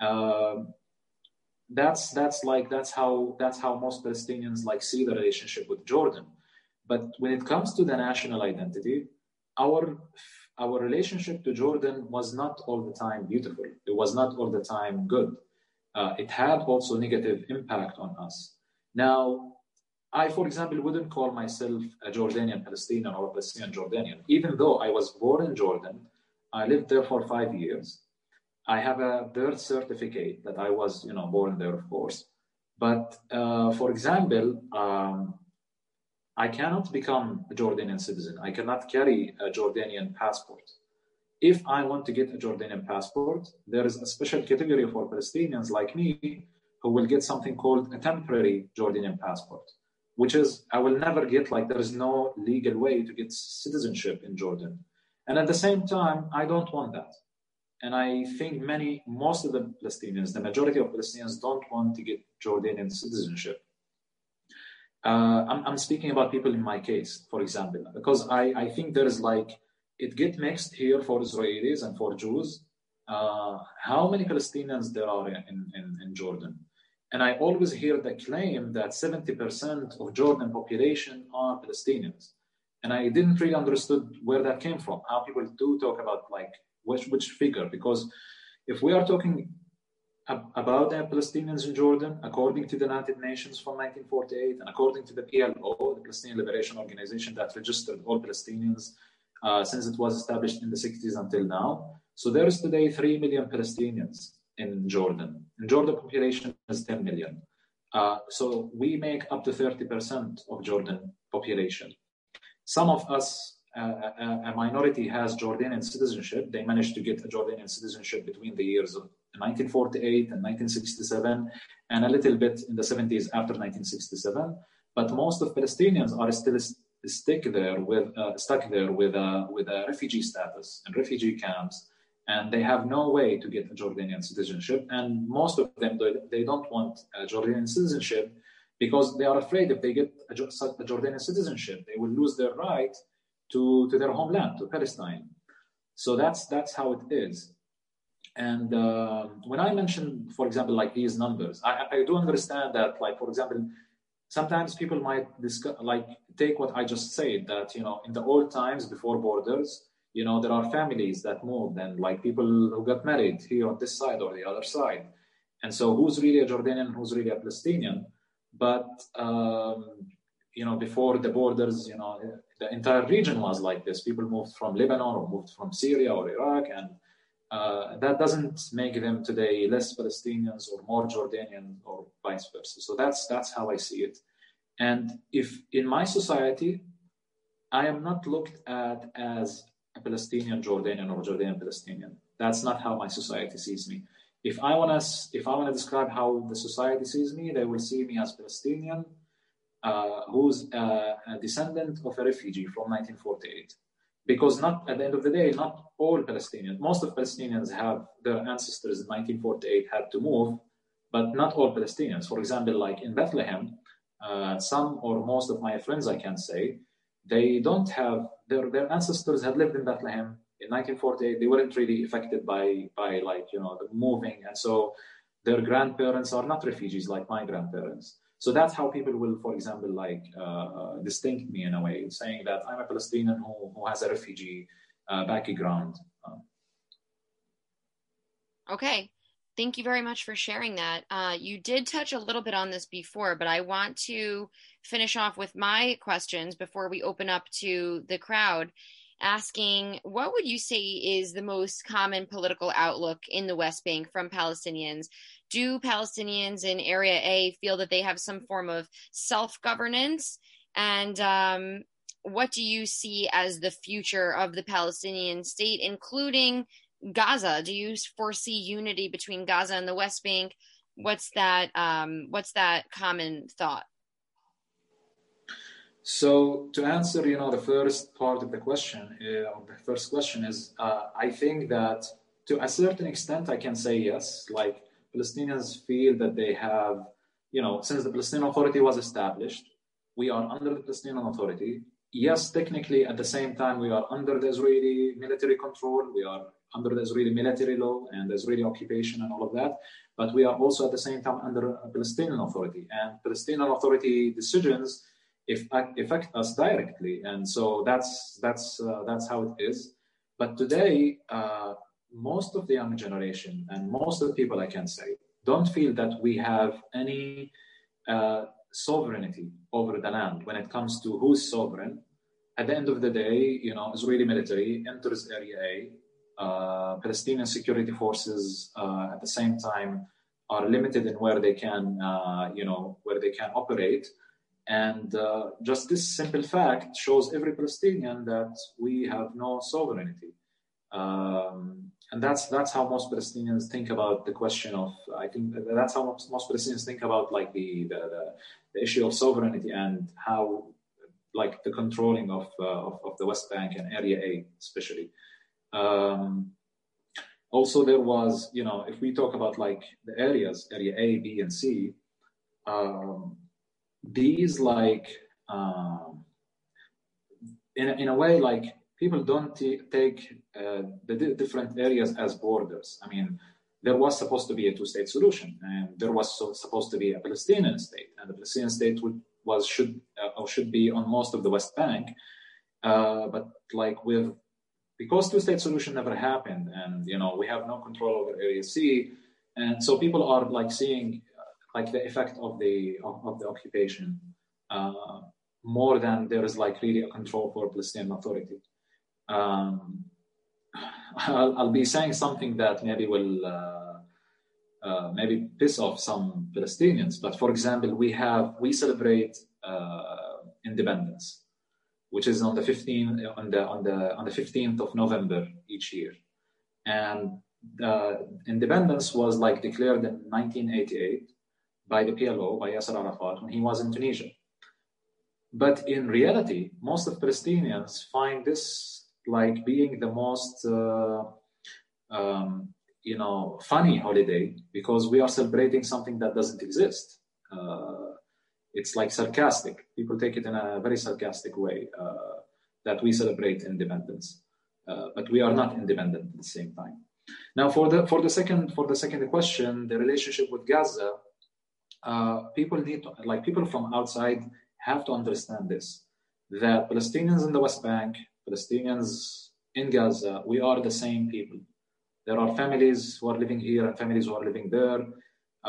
Uh, that's that's like that's how that's how most Palestinians like see the relationship with Jordan. But when it comes to the national identity, our our relationship to Jordan was not all the time beautiful. It was not all the time good. Uh, it had also negative impact on us. Now, I, for example, wouldn't call myself a Jordanian Palestinian or a Palestinian Jordanian, even though I was born in Jordan. I lived there for five years. I have a birth certificate that I was, you know, born there, of course. But uh, for example, um, I cannot become a Jordanian citizen. I cannot carry a Jordanian passport. If I want to get a Jordanian passport, there is a special category for Palestinians like me who will get something called a temporary Jordanian passport, which is, I will never get, like, there is no legal way to get citizenship in Jordan. And at the same time, I don't want that. And I think many, most of the Palestinians, the majority of Palestinians don't want to get Jordanian citizenship. Uh, I'm, I'm speaking about people in my case, for example, because I, I think there is like, it gets mixed here for Israelis and for Jews. Uh, how many Palestinians there are in, in, in Jordan? And I always hear the claim that seventy percent of Jordan population are Palestinians. And I didn't really understood where that came from, how people do talk about like which, which figure, because if we are talking ab- about the Palestinians in Jordan, according to the United Nations from nineteen forty-eight, and according to the P L O, the Palestinian Liberation Organization that registered all Palestinians, Uh, since it was established in the sixties until now. So there is today three million Palestinians in Jordan. In Jordan, population is ten million. Uh, so we make up to thirty percent of Jordan population. Some of us a, a, a minority has Jordanian citizenship. They managed to get a Jordanian citizenship between the years of nineteen forty-eight and nineteen sixty-seven, and a little bit in the seventies after nineteen sixty-seven. But most of Palestinians are still stick there with, uh, stuck there with a, with a refugee status and refugee camps, and they have no way to get a Jordanian citizenship. And most of them, they don't want a Jordanian citizenship because they are afraid if they get a, a Jordanian citizenship, they will lose their right to, to their homeland, to Palestine. So that's, that's how it is. And uh, when I mentioned, for example, like these numbers, I, I do understand that, like, for example, sometimes people might discuss, like, take what I just said, that, you know, in the old times before borders, you know, there are families that moved and, like, people who got married here on this side or the other side. And so who's really a Jordanian, who's really a Palestinian? But, um, you know, before the borders, you know, the entire region was like this. People moved from Lebanon or moved from Syria or Iraq. And uh, that doesn't make them today less Palestinians or more Jordanian or vice versa. So that's that's how I see it. And if in my society, I am not looked at as a Palestinian Jordanian or Jordanian Palestinian. That's not how my society sees me. If I want to, if I want to describe how the society sees me, they will see me as Palestinian, uh, who's a, a descendant of a refugee from nineteen forty-eight. Because not at the end of the day, not all Palestinians. Most of Palestinians have their ancestors in nineteen forty-eight had to move, but not all Palestinians. For example, like in Bethlehem, uh, some or most of my friends, I can say, they don't have their their ancestors had lived in Bethlehem in nineteen forty-eight. They weren't really affected by by like you know the moving, and so their grandparents are not refugees like my grandparents. So that's how people will, for example, like uh, distinct me in a way, saying that I'm a Palestinian who who has a refugee uh, background. Um, okay, thank you very much for sharing that. Uh, you did touch a little bit on this before, but I want to finish off with my questions before we open up to the crowd, asking what would you say is the most common political outlook in the West Bank from Palestinians? Do Palestinians in Area A feel that they have some form of self-governance? And um, what do you see as the future of the Palestinian state, including Gaza? Do you foresee unity between Gaza and the West Bank? What's that, um, what's that common thought? So to answer, you know, the first part of the question, uh, the first question is, uh, I think that to a certain extent, I can say yes. Like Palestinians feel that they have, you know, since the Palestinian Authority was established, we are under the Palestinian Authority. Yes, technically, at the same time, we are under the Israeli military control. We are under the Israeli military law and the Israeli occupation and all of that. But we are also at the same time under a Palestinian Authority, and Palestinian Authority decisions If, affect us directly. And so that's that's uh, that's how it is. But today, uh, most of the young generation and most of the people, I can say, don't feel that we have any uh, sovereignty over the land when it comes to who's sovereign. At the end of the day, you know, Israeli military enters Area A, uh, Palestinian security forces uh, at the same time are limited in where they can, uh, you know, where they can operate. And uh, just this simple fact shows every Palestinian that we have no sovereignty. Um, and that's that's how most Palestinians think about the question of, I think that's how most, most Palestinians think about like the, the, the, the issue of sovereignty and how like the controlling of, uh, of, of the West Bank and Area A especially. Um, also there was, you know, if we talk about like the areas, Area A, B, and C, um, these like um, in a, in a way like people don't t- take uh, the d- different areas as borders. I mean, there was supposed to be a two-state solution, and there was so, supposed to be a Palestinian state, and the Palestinian state would, was should uh, or should be on most of the West Bank. Uh, but like with because two-state solution never happened, and you know we have no control over Area C, and so people are like seeing like the effect of the of, of the occupation, uh, more than there is like really a control for Palestinian Authority. Um, I'll, I'll be saying something that maybe will uh, uh, maybe piss off some Palestinians. But for example, we have we celebrate uh, independence, which is on the fifteenth on the on the on the fifteenth of November each year, and uh, independence was like declared in nineteen eighty-eight by the P L O, by Yasser Arafat, when he was in Tunisia. But in reality, most of Palestinians find this like being the most uh, um, you know funny holiday, because we are celebrating something that doesn't exist. Uh, It's like sarcastic. People take it in a very sarcastic way uh, that we celebrate independence, uh, but we are not independent at the same time. Now, for the for the second for the second question, the relationship with Gaza, uh, people need to, like people from outside have to understand this: that Palestinians in the West Bank, Palestinians in Gaza, we are the same people. There are families who are living here and families who are living there.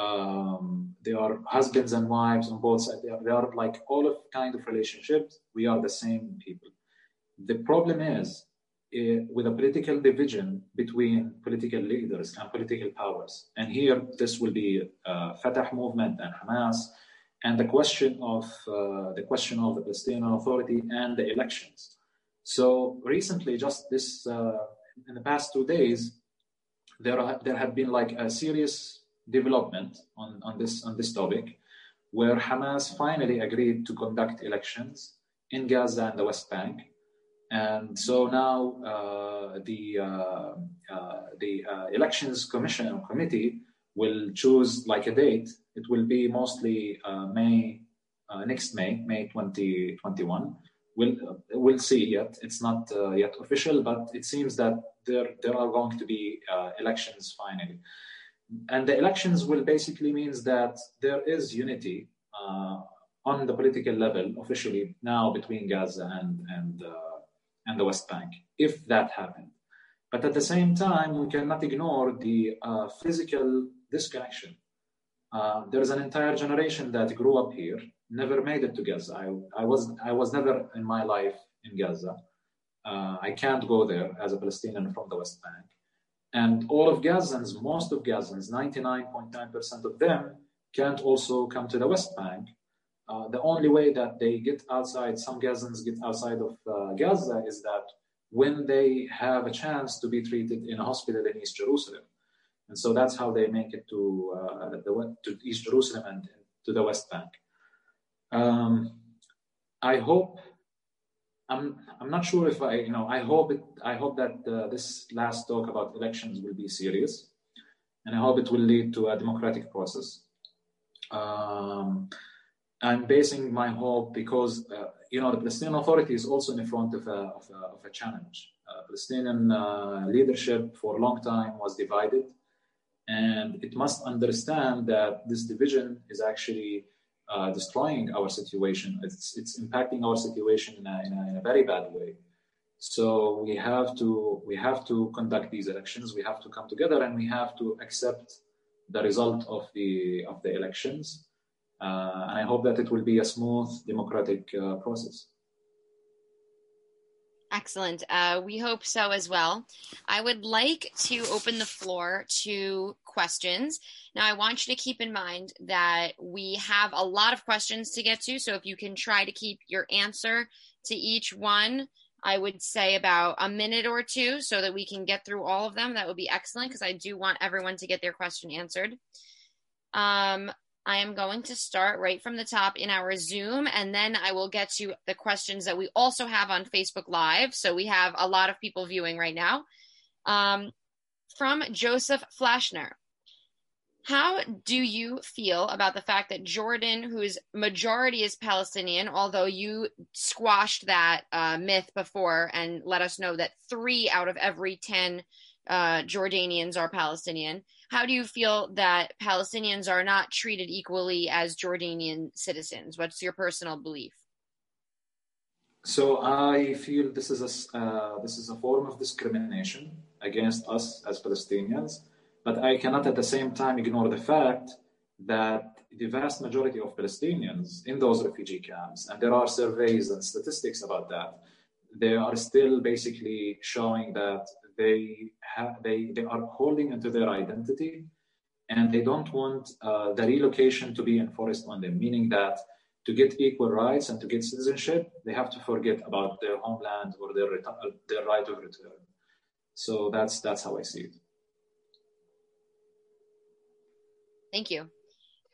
Um, they are husbands and wives on both sides. They are, they are like all of kind of relationships. We are the same people. The problem is uh, with a political division between political leaders and political powers. And here, this will be uh, Fatah movement and Hamas, and the question of uh, the question of the Palestinian Authority and the elections. So recently, just this uh, in the past two days, there are, there have been like a serious development on, on this on this topic, where Hamas finally agreed to conduct elections in Gaza and the West Bank, and so now uh, the uh, uh, the uh, elections commission or committee will choose like a date. It will be mostly uh, May uh, next May, May twenty twenty-one. We'll uh, we'll see yet. It's not uh, yet official, but it seems that there there are going to be uh, elections finally. And the elections will basically means that there is unity uh, on the political level officially now between Gaza and and uh, and the West Bank, if that happened. But at the same time, we cannot ignore the uh, physical disconnection. Uh, there is an entire generation that grew up here, never made it to Gaza. I, I was I was never in my life in Gaza. Uh, I can't go there as a Palestinian from the West Bank. And all of Gazans, most of Gazans, ninety-nine point nine percent of them can't also come to the West Bank. Uh, the only way that they get outside, some Gazans get outside of uh, Gaza, is that when they have a chance to be treated in a hospital in East Jerusalem. And so that's how they make it to, uh, the, to East Jerusalem and to the West Bank. Um, I hope... I'm I'm not sure if I you know I hope it I hope that uh, this last talk about elections will be serious, and I hope it will lead to a democratic process. Um, I'm basing my hope because uh, you know the Palestinian Authority is also in front of a of a, of a challenge. Uh, Palestinian uh, leadership for a long time was divided, and it must understand that this division is actually Uh, destroying our situation. It's it's impacting our situation in a, in a, in a very bad way. So we have to we have to conduct these elections. We have to come together, and we have to accept the result of the of the elections. Uh, and I hope that it will be a smooth, democratic uh, process. Excellent. Uh, we hope so as well. I would like to open the floor to questions. Now, I want you to keep in mind that we have a lot of questions to get to. So if you can try to keep your answer to each one, I would say about a minute or two so that we can get through all of them. That would be excellent, because I do want everyone to get their question answered. Um, I am going to start right from the top in our Zoom, and then I will get to the questions that we also have on Facebook Live. So we have a lot of people viewing right now. Um, from Joseph Flashner. How do you feel about the fact that Jordan, whose majority is Palestinian, although you squashed that uh, myth before and let us know that three out of every ten uh, Jordanians are Palestinian, how do you feel that Palestinians are not treated equally as Jordanian citizens? What's your personal belief? So I feel this is a uh, this is a form of discrimination against us as Palestinians, but I cannot at the same time ignore the fact that the vast majority of Palestinians in those refugee camps, and there are surveys and statistics about that, they are still basically showing that They, have, they they are holding into their identity, and they don't want uh, the relocation to be enforced on them, meaning that to get equal rights and to get citizenship, they have to forget about their homeland or their their right of return. So that's that's how I see it. Thank you.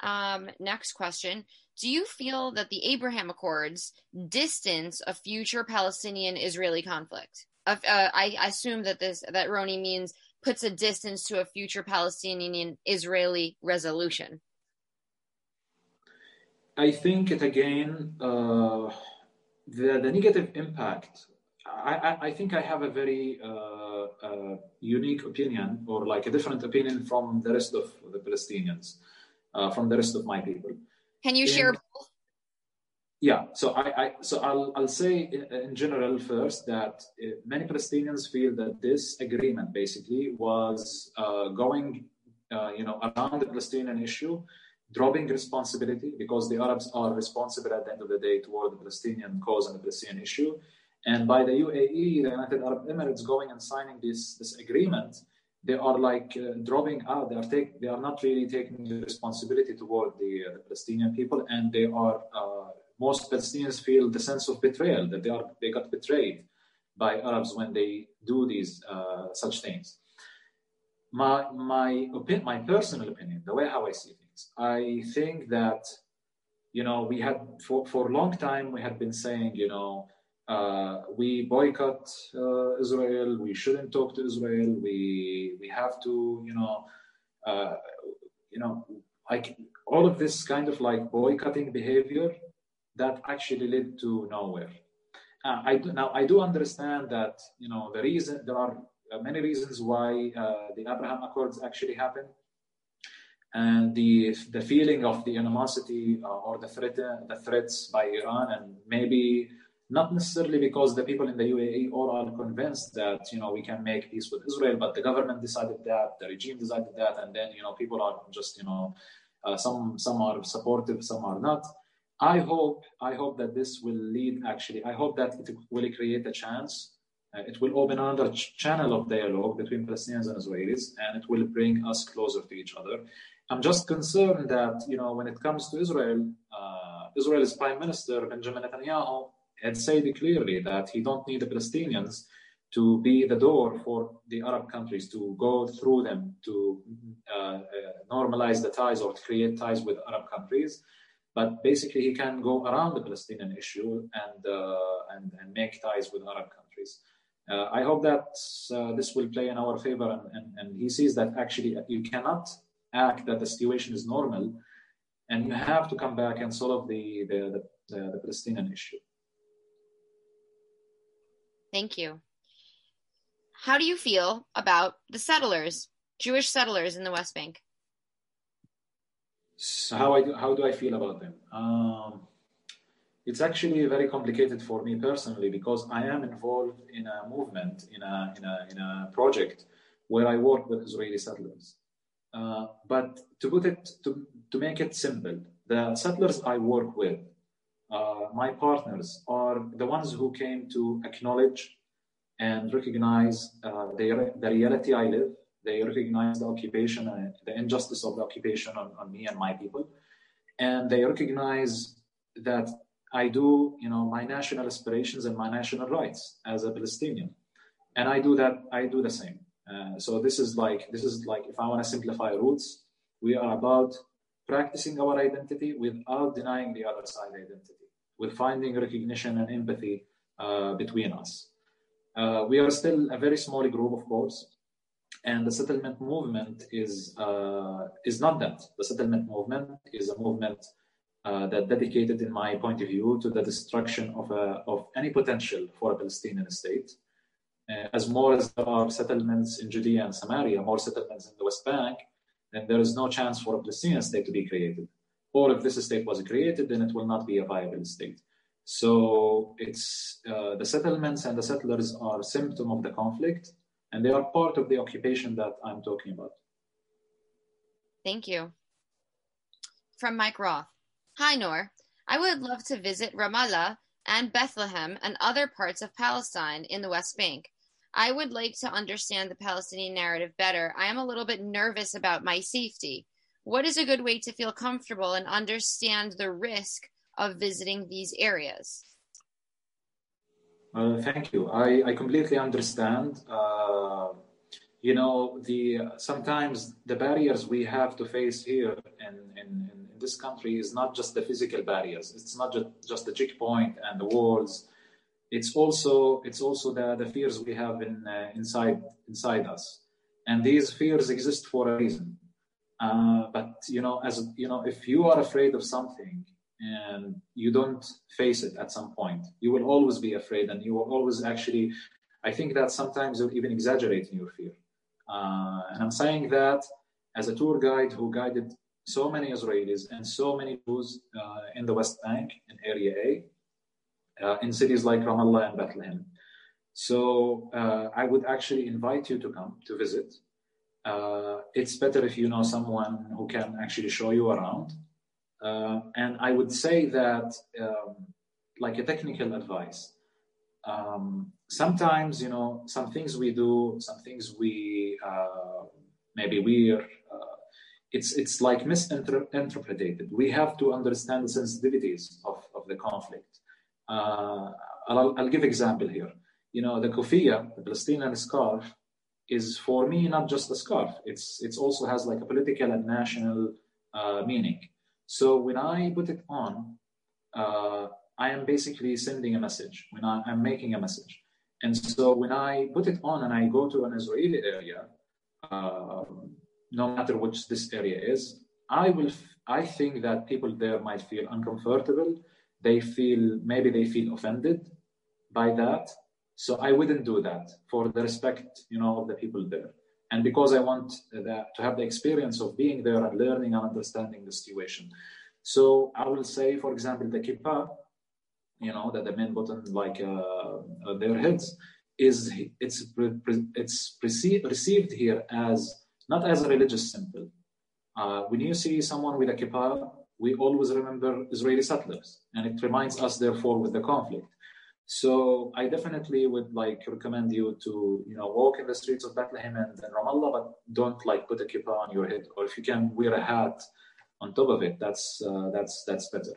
Um, next question. Do you feel that the Abraham Accords distance a future Palestinian-Israeli conflict? Uh, I assume that this that Roni means puts a distance to a future Palestinian-Israeli resolution. I think it again, uh, the, the negative impact, I, I, I think I have a very uh, uh, unique opinion, or like a different opinion from the rest of the Palestinians, uh, from the rest of my people. Can you in, share both? Yeah, so I, I so I'll I'll say in general first that many Palestinians feel that this agreement basically was uh, going, uh, you know, around the Palestinian issue, dropping responsibility because the Arabs are responsible at the end of the day toward the Palestinian cause and the Palestinian issue, and by the U A E, the United Arab Emirates, going and signing this this agreement, they are like uh, dropping out. They are take, they are not really taking the responsibility toward the, uh, the Palestinian people, and they are. Uh, Most Palestinians feel the sense of betrayal, that they are they got betrayed by Arabs when they do these uh, such things. My my opinion, my personal opinion, the way how I see things, I think that, you know, we had for for a long time we had been saying, you know, uh, we boycott uh, Israel, we shouldn't talk to Israel, we we have to, you know, uh, you know, like all of this kind of like boycotting behavior. That actually led to nowhere. Uh, I do, now I do understand that, you know, the reason there are many reasons why uh, the Abraham Accords actually happened, and the the feeling of the animosity uh, or the threat uh, the threats by Iran, and maybe not necessarily because the people in the U A E all are convinced that, you know, we can make peace with Israel, but the government decided that, the regime decided that, and then, you know, people are just, you know, uh, some some are supportive, some are not. I hope, I hope that this will lead, actually, I hope that it will create a chance. Uh, it will open another ch- channel of dialogue between Palestinians and Israelis, and it will bring us closer to each other. I'm just concerned that, you know, when it comes to Israel, uh, Israel's Prime Minister, Benjamin Netanyahu, had said clearly that he don't need the Palestinians to be the door for the Arab countries to go through them to uh, uh, normalize the ties or to create ties with Arab countries. But basically, he can go around the Palestinian issue and uh, and, and make ties with Arab countries. Uh, I hope that uh, this will play in our favor, and, and, and he sees that actually you cannot act that the situation is normal, and you have to come back and solve the the, the, the, the Palestinian issue. Thank you. How do you feel about the settlers, Jewish settlers in the West Bank? So how I do, how do I feel about them? Um, it's actually very complicated for me personally because I am involved in a movement, in a in a in a project where I work with Israeli settlers. Uh, but to put it to to make it simple, the settlers I work with, uh, my partners, are the ones who came to acknowledge and recognize uh, the the reality I live. They recognize the occupation, uh, the injustice of the occupation on, on me and my people. And they recognize that I do, you know, my national aspirations and my national rights as a Palestinian. And I do that, I do the same. Uh, so this is like, this is like, if I want to simplify roots, we are about practicing our identity without denying the other side identity, with finding recognition and empathy uh, between us. Uh, we are still a very small group, of course. And the settlement movement is uh, is not that. The settlement movement is a movement uh, that dedicated, in my point of view, to the destruction of a, of any potential for a Palestinian state. Uh, as more as there are settlements in Judea and Samaria, more settlements in the West Bank, then there is no chance for a Palestinian state to be created. Or if this state was created, then it will not be a viable state. So it's uh, the settlements and the settlers are a symptom of the conflict. And they are part of the occupation that I'm talking about. Thank you. From Mike Roth. Hi, Noor. I would love to visit Ramallah and Bethlehem and other parts of Palestine in the West Bank. I would like to understand the Palestinian narrative better. I am a little bit nervous about my safety. What is a good way to feel comfortable and understand the risk of visiting these areas? Uh, thank you. I, I completely understand. Uh, you know, the sometimes the barriers we have to face here in, in, in this country is not just the physical barriers. It's not just, just the checkpoint and the walls. It's also it's also the, the fears we have in uh, inside inside us, and these fears exist for a reason. Uh, but you know, as you know, if you are afraid of something and you don't face it at some point, you will always be afraid, and you will always actually, I think that sometimes you'll even exaggerate in your fear. Uh, and I'm saying that as a tour guide who guided so many Israelis and so many Jews uh, in the West Bank, in Area A, uh, in cities like Ramallah and Bethlehem. So uh, I would actually invite you to come to visit. Uh, it's better if you know someone who can actually show you around. Uh, and I would say that, um, like a technical advice, um, sometimes, you know, some things we do, some things we, uh, maybe we're, uh, it's it's like misinterpreted. We have to understand the sensitivities of, of the conflict. Uh, I'll, I'll give example here. You know, the kufiya, the Palestinian scarf, is for me not just a scarf. It's it also has like a political and national uh, meaning. So when I put it on, uh, I am basically sending a message. When I, I'm making a message, and so when I put it on and I go to an Israeli area, uh, no matter which this area is, I will. F- I think that people there might feel uncomfortable. They feel maybe they feel offended by that. So I wouldn't do that for the respect, you know, of the people there. And because I want that, to have the experience of being there and learning and understanding the situation. So I will say, for example, the kippah, you know, that the men put on like uh, their heads, is it's it's received here as not as a religious symbol. Uh, when you see someone with a kippah, we always remember Israeli settlers, and it reminds us, therefore, with the conflict. So I definitely would like recommend you to, you know, walk in the streets of Bethlehem and, and Ramallah, but don't like put a kippah on your head, or if you can wear a hat on top of it, that's uh, that's that's better.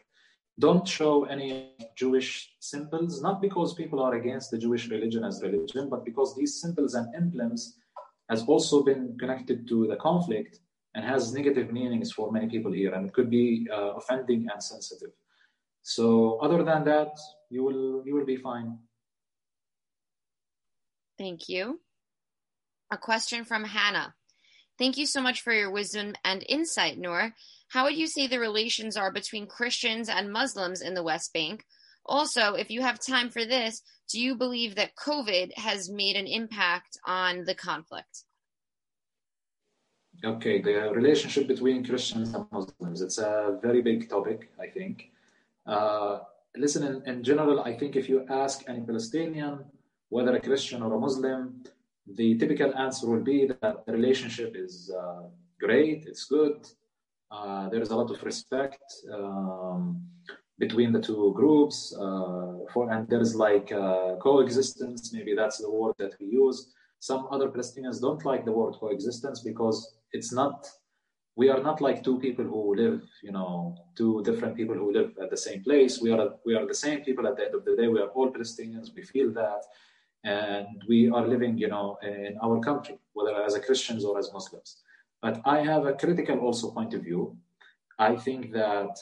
Don't show any Jewish symbols, not because people are against the Jewish religion as religion, but because these symbols and emblems has also been connected to the conflict and has negative meanings for many people here, and it could be uh, offending and sensitive. So other than that, you will you will be fine. Thank you. A question from Hannah. Thank you so much for your wisdom and insight, Noor. How would you say the relations are between Christians and Muslims in the West Bank? Also, if you have time for this, do you believe that COVID has made an impact on the conflict? Okay, the relationship between Christians and Muslims, it's a very big topic, I think. Uh, listen, in, in general, I think if you ask any Palestinian, whether a Christian or a Muslim, the typical answer will be that the relationship is uh, great, it's good. Uh, there is a lot of respect um, between the two groups, uh, for, and there is like uh, coexistence, maybe that's the word that we use. Some other Palestinians don't like the word coexistence because it's not... We are not like two people who live, you know, two different people who live at the same place. We are we are the same people at the end of the day. We are all Palestinians. We feel that. And we are living, you know, in our country, whether as a Christians or as Muslims. But I have a critical also point of view. I think that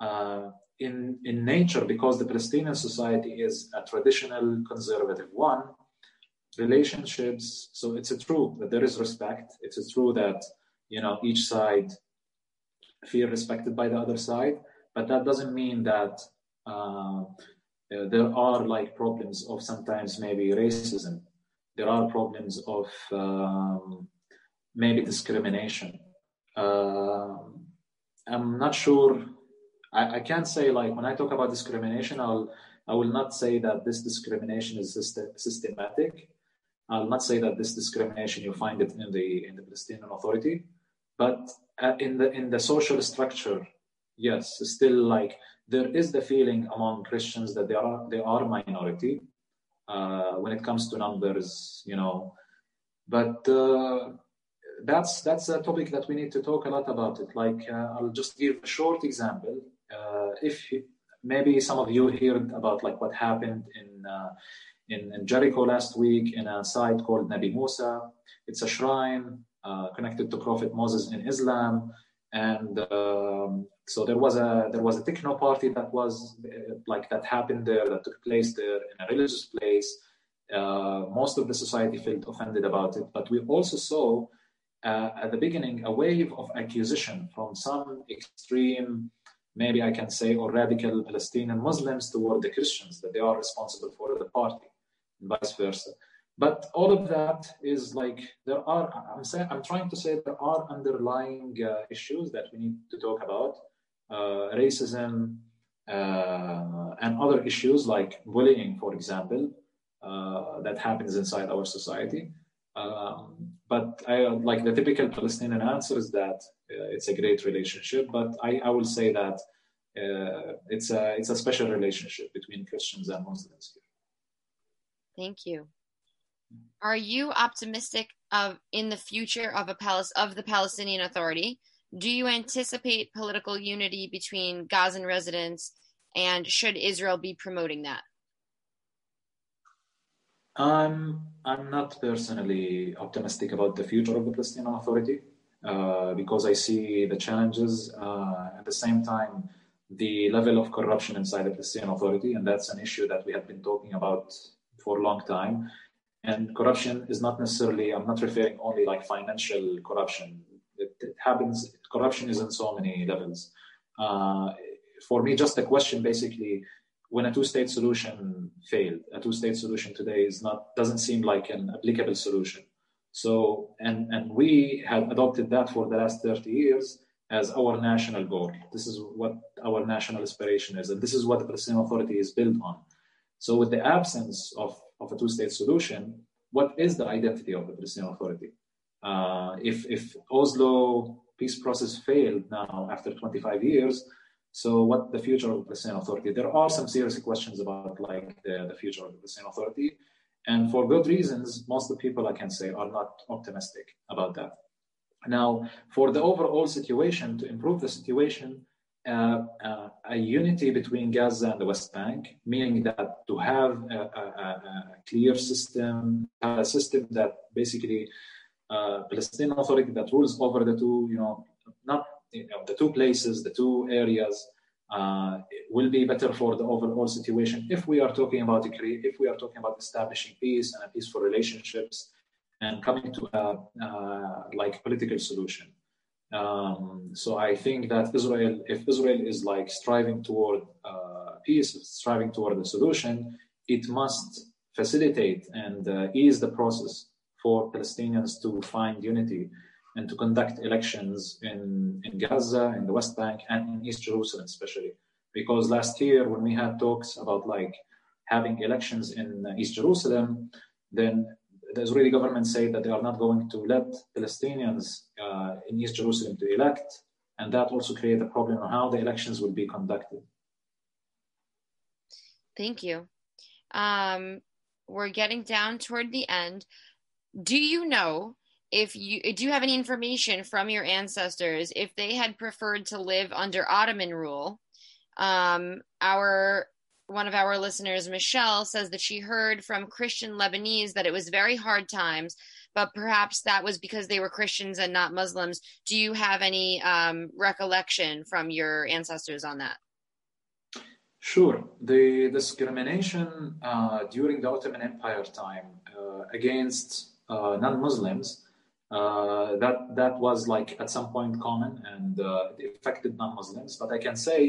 uh, in, in nature, because the Palestinian society is a traditional conservative one, relationships, so it's true that there is respect. It's true that, you know, each side feel respected by the other side, but that doesn't mean that uh, there are like problems of sometimes maybe racism. There are problems of um, maybe discrimination. Uh, I'm not sure. I, I can't say like when I talk about discrimination, I'll I will not say that this discrimination is system- systematic. I'll not say that this discrimination you find it in the in the Palestinian Authority, but uh, in the in the social structure, yes, still like there is the feeling among Christians that they are they are a minority uh, when it comes to numbers, you know. But uh, that's that's a topic that we need to talk a lot about it. Like uh, I'll just give a short example. Uh, if maybe some of you heard about like what happened in uh, in, in Jericho last week in a site called Nabi Musa. It's a shrine uh, connected to Prophet Moses in Islam, and um, so there was a there was a techno party that was uh, like that happened there, that took place there in a religious place. Uh, most of the society felt offended about it, but we also saw uh, at the beginning a wave of accusation from some extreme, maybe I can say, or radical Palestinian Muslims toward the Christians, that they are responsible for the party, and vice versa. But all of that is like, there are, I'm saying, I'm trying to say there are underlying uh, issues that we need to talk about, uh, racism uh, and other issues like bullying, for example, uh, that happens inside our society. Um, but I, like the typical Palestinian answer is that uh, it's a great relationship, but I, I will say that uh, it's a it's a special relationship between Christians and Muslims here. Thank you. Are you optimistic of in the future of a palace of the Palestinian Authority? Do you anticipate political unity between Gazan residents, and should Israel be promoting that? Um, I'm not personally optimistic about the future of the Palestinian Authority uh, because I see the challenges. Uh, at the same time, the level of corruption inside the Palestinian Authority, and that's an issue that we have been talking about for a long time. And corruption is not necessarily, I'm not referring only like financial corruption. It, it happens, corruption is in so many levels. Uh, for me, just the question basically, when a two-state solution failed, a two-state solution today is not, doesn't seem like an applicable solution. So, and, and we have adopted that for the last thirty years as our national goal. This is what our national aspiration is, and this is what the Palestinian Authority is built on. So with the absence of of a two-state solution, what is the identity of the Palestinian Authority? Uh, if if Oslo peace process failed now after twenty-five years, so what the future of the Palestinian Authority? There are some serious questions about like the, the future of the Palestinian Authority, and for good reasons, most of the people I can say are not optimistic about that. Now, for the overall situation, to improve the situation, Uh, uh, a unity between Gaza and the West Bank, meaning that to have a, a, a clear system, a system that basically uh, Palestinian Authority that rules over the two, you know, not you know, the two places, the two areas, uh, will be better for the overall situation. If we are talking about if we are talking about establishing peace and peaceful relationships, and coming to a uh, like political solution. Um, so I think that Israel, if Israel is like striving toward uh, peace, striving toward the solution, it must facilitate and uh, ease the process for Palestinians to find unity and to conduct elections in, in Gaza, in the West Bank, and in East Jerusalem especially. Because last year when we had talks about like having elections in East Jerusalem, then the Israeli government said that they are not going to let Palestinians uh, in East Jerusalem to elect, and that also created a problem on how the elections will be conducted. Thank you. Um, we're getting down toward the end. Do you know if you do you have any information from your ancestors if they had preferred to live under Ottoman rule? Um, our One of our listeners, Michelle, says that she heard from Christian Lebanese that it was very hard times, but perhaps that was because they were Christians and not Muslims. Do you have any um, recollection from your ancestors on that? Sure. The discrimination uh, during the Ottoman Empire time uh, against uh, non-Muslims, uh, that, that was like at some point common and uh, it affected non-Muslims. But I can say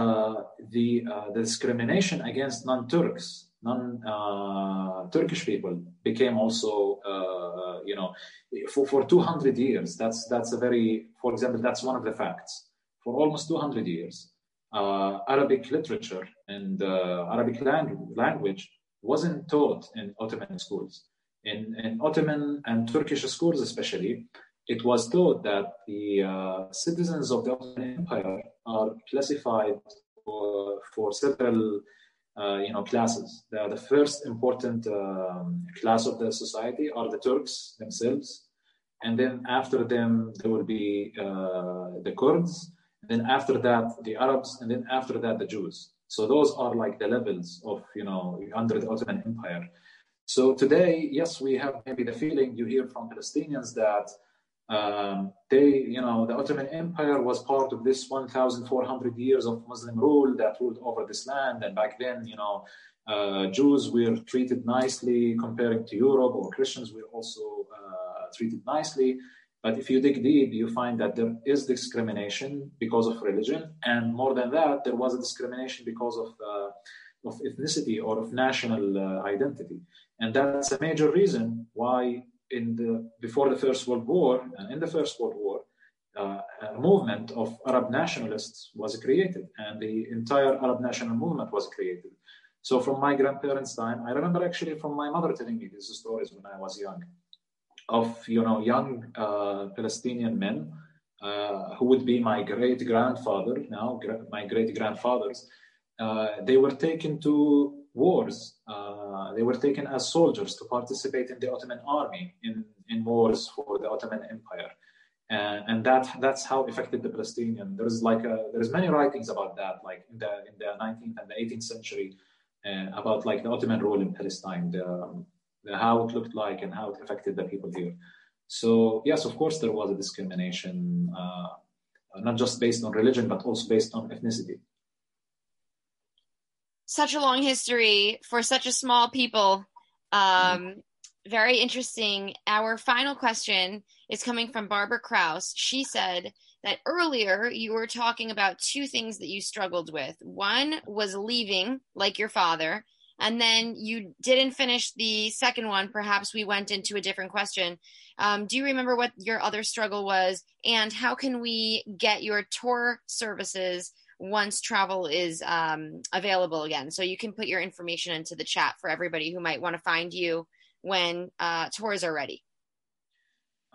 Uh, the, uh, the discrimination against non-Turks, non-Turkish uh, people became also, uh, you know, for, for two hundred years. That's that's a very, for example, that's one of the facts. For almost two hundred years, uh, Arabic literature and uh, Arabic lang- language wasn't taught in Ottoman schools. In, in Ottoman and Turkish schools especially, it was taught that the uh, citizens of the Ottoman Empire are classified for, for several, uh, you know, classes. They are the first important um, class of the society are the Turks themselves, and then after them there will be uh, the Kurds, Then after that, the Arabs, and then after that, the Jews. So those are like the levels of, you know, under the Ottoman Empire. So today, yes, we have maybe the feeling you hear from Palestinians that um, they, you know, the Ottoman Empire was part of this one thousand four hundred years of Muslim rule that ruled over this land. And back then, you know, uh, Jews were treated nicely comparing to Europe, or Christians were also uh, treated nicely. But if you dig deep, you find that there is discrimination because of religion. And more than that, there was a discrimination because of, uh, of ethnicity or of national uh, identity. And that's a major reason why in the, before the First World War, and in the First World War, uh, a movement of Arab nationalists was created, and the entire Arab national movement was created. So from my grandparents' time, I remember actually from my mother telling me these stories when I was young, of, you know, young uh, Palestinian men uh, who would be my great-grandfather now, gra- my great-grandfathers, uh, they were taken to wars. Uh, they were taken as soldiers to participate in the Ottoman army in, in wars for the Ottoman Empire. And, and that that's how it affected the Palestinian. There is like a, there's many writings about that, like in the, in the nineteenth and the eighteenth century, uh, about like the Ottoman rule in Palestine. The, um, how it looked like and how it affected the people here. So yes, of course, there was a discrimination, uh, not just based on religion, but also based on ethnicity. Such a long history for such a small people. Um, very interesting. Our final question is coming from Barbara Krause. She said that earlier you were talking about two things that you struggled with. One was leaving, like your father, and then you didn't finish the second one. Perhaps we went into a different question. Um, do you remember what your other struggle was? And how can we get your tour services once travel is um, available again? So you can put your information into the chat for everybody who might want to find you when uh, tours are ready.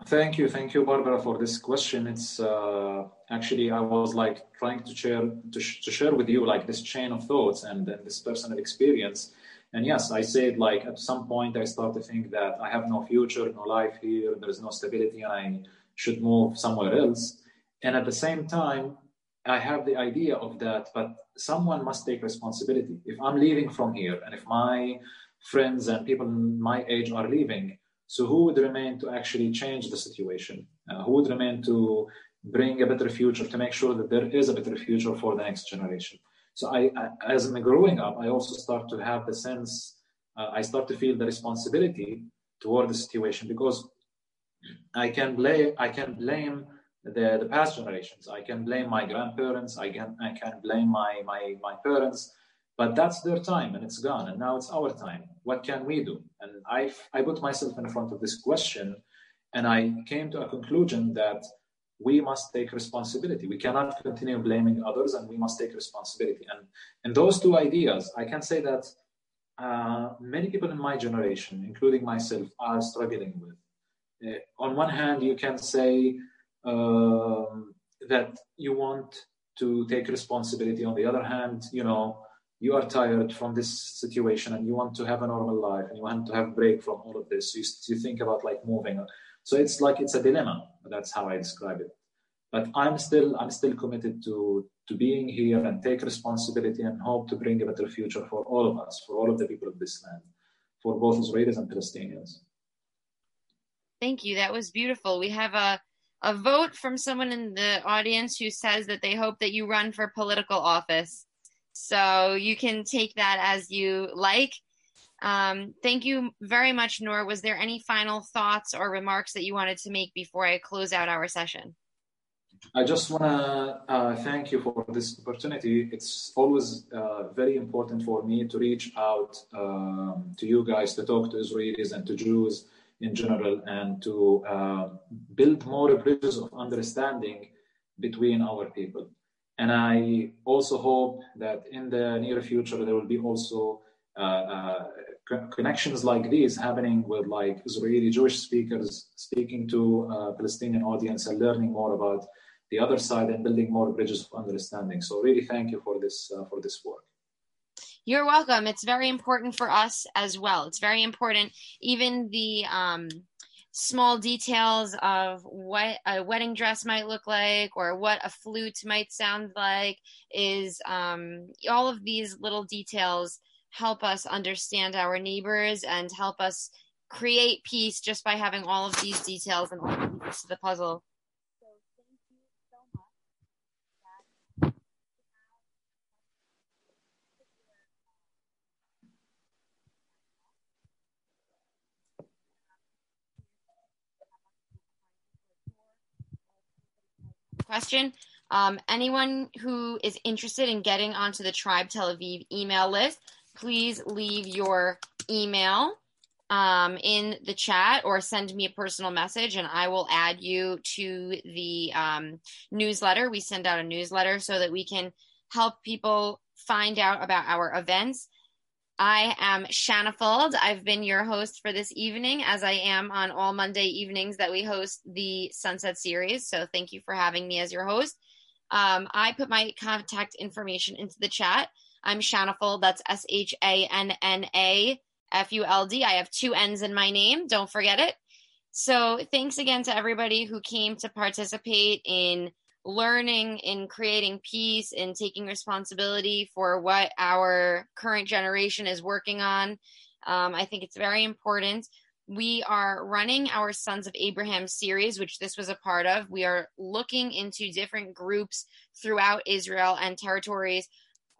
Thank you. Thank you, Barbara, for this question. It's uh, actually, I was like trying to share to, sh- to share with you like this chain of thoughts and, and this personal experience. And yes, I said like at some point I started to think that I have no future, no life here. There is no stability and I should move somewhere else. And at the same time, I have the idea of that, but someone must take responsibility. If I'm leaving from here and if my friends and people my age are leaving, so who would remain to actually change the situation? Uh, who would remain to bring a better future, to make sure that there is a better future for the next generation? So I, I as I'm growing up, I also start to have the sense, uh, I start to feel the responsibility toward the situation, because I can blame, I can blame the, the past generations. I can blame my grandparents. I can, I can blame my, my, my parents. But that's their time and it's gone. And now it's our time. What can we do? And I, I put myself in front of this question and I came to a conclusion that we must take responsibility. We cannot continue blaming others and we must take responsibility. And, and those two ideas, I can say that uh, many people in my generation, including myself, are struggling with. Uh, on one hand, you can say uh, that you want to take responsibility. On the other hand, you know, you are tired from this situation and you want to have a normal life and you want to have a break from all of this. You, you think about like moving. So it's like, it's a dilemma. That's how I describe it. But I'm still, I'm still committed to, to being here and take responsibility and hope to bring a better future for all of us, for all of the people of this land, for both Israelis and Palestinians. Thank you. That was beautiful. We have a, a vote from someone in the audience who says that they hope that you run for political office. So you can take that as you like. Um, thank you very much, Noor. Was there any final thoughts or remarks that you wanted to make before I close out our session? I just want to uh, thank you for this opportunity. It's always uh, very important for me to reach out um, to you guys, to talk to Israelis and to Jews in general, and to uh, build more bridges of understanding between our people. And I also hope that in the near future, there will be also uh, uh, co- connections like these happening with like Israeli Jewish speakers speaking to uh, Palestinian audience and learning more about the other side and building more bridges of understanding. So really thank you for this, uh, for this work. You're welcome. It's very important for us as well. It's very important. Even the um, small details of what a wedding dress might look like or what a flute might sound like is um, all of these little details help us understand our neighbors and help us create peace just by having all of these details and all of the pieces of the puzzle. Question. Um, anyone who is interested in getting onto the Tribe Tel Aviv email list, please leave your email um, in the chat or send me a personal message and I will add you to the um, newsletter. We send out a newsletter so that we can help people find out about our events. I am Shanna Fuld. I've been your host for this evening, as I am on all Monday evenings that we host the Sunset Series. So thank you for having me as your host. Um, I put my contact information into the chat. I'm Shanna Fuld. That's S H A N N A F U L D. I have two N's in my name. Don't forget it. So thanks again to everybody who came to participate in learning, in creating peace, in taking responsibility for what our current generation is working on. Um, I think it's very important. We are running our Sons of Abraham series, which this was a part of. We are looking into different groups throughout Israel and territories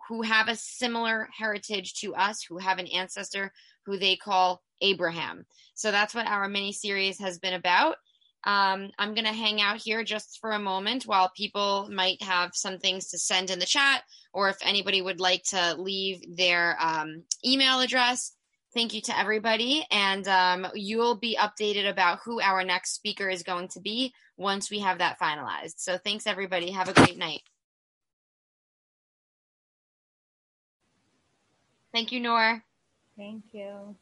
who have a similar heritage to us, who have an ancestor who they call Abraham. So that's what our mini series has been about. Um, I'm going to hang out here just for a moment while people might have some things to send in the chat, or if anybody would like to leave their um, email address. Thank you to everybody. And um, you'll be updated about who our next speaker is going to be once we have that finalized. So thanks, everybody. Have a great night. Thank you, Noor. Thank you.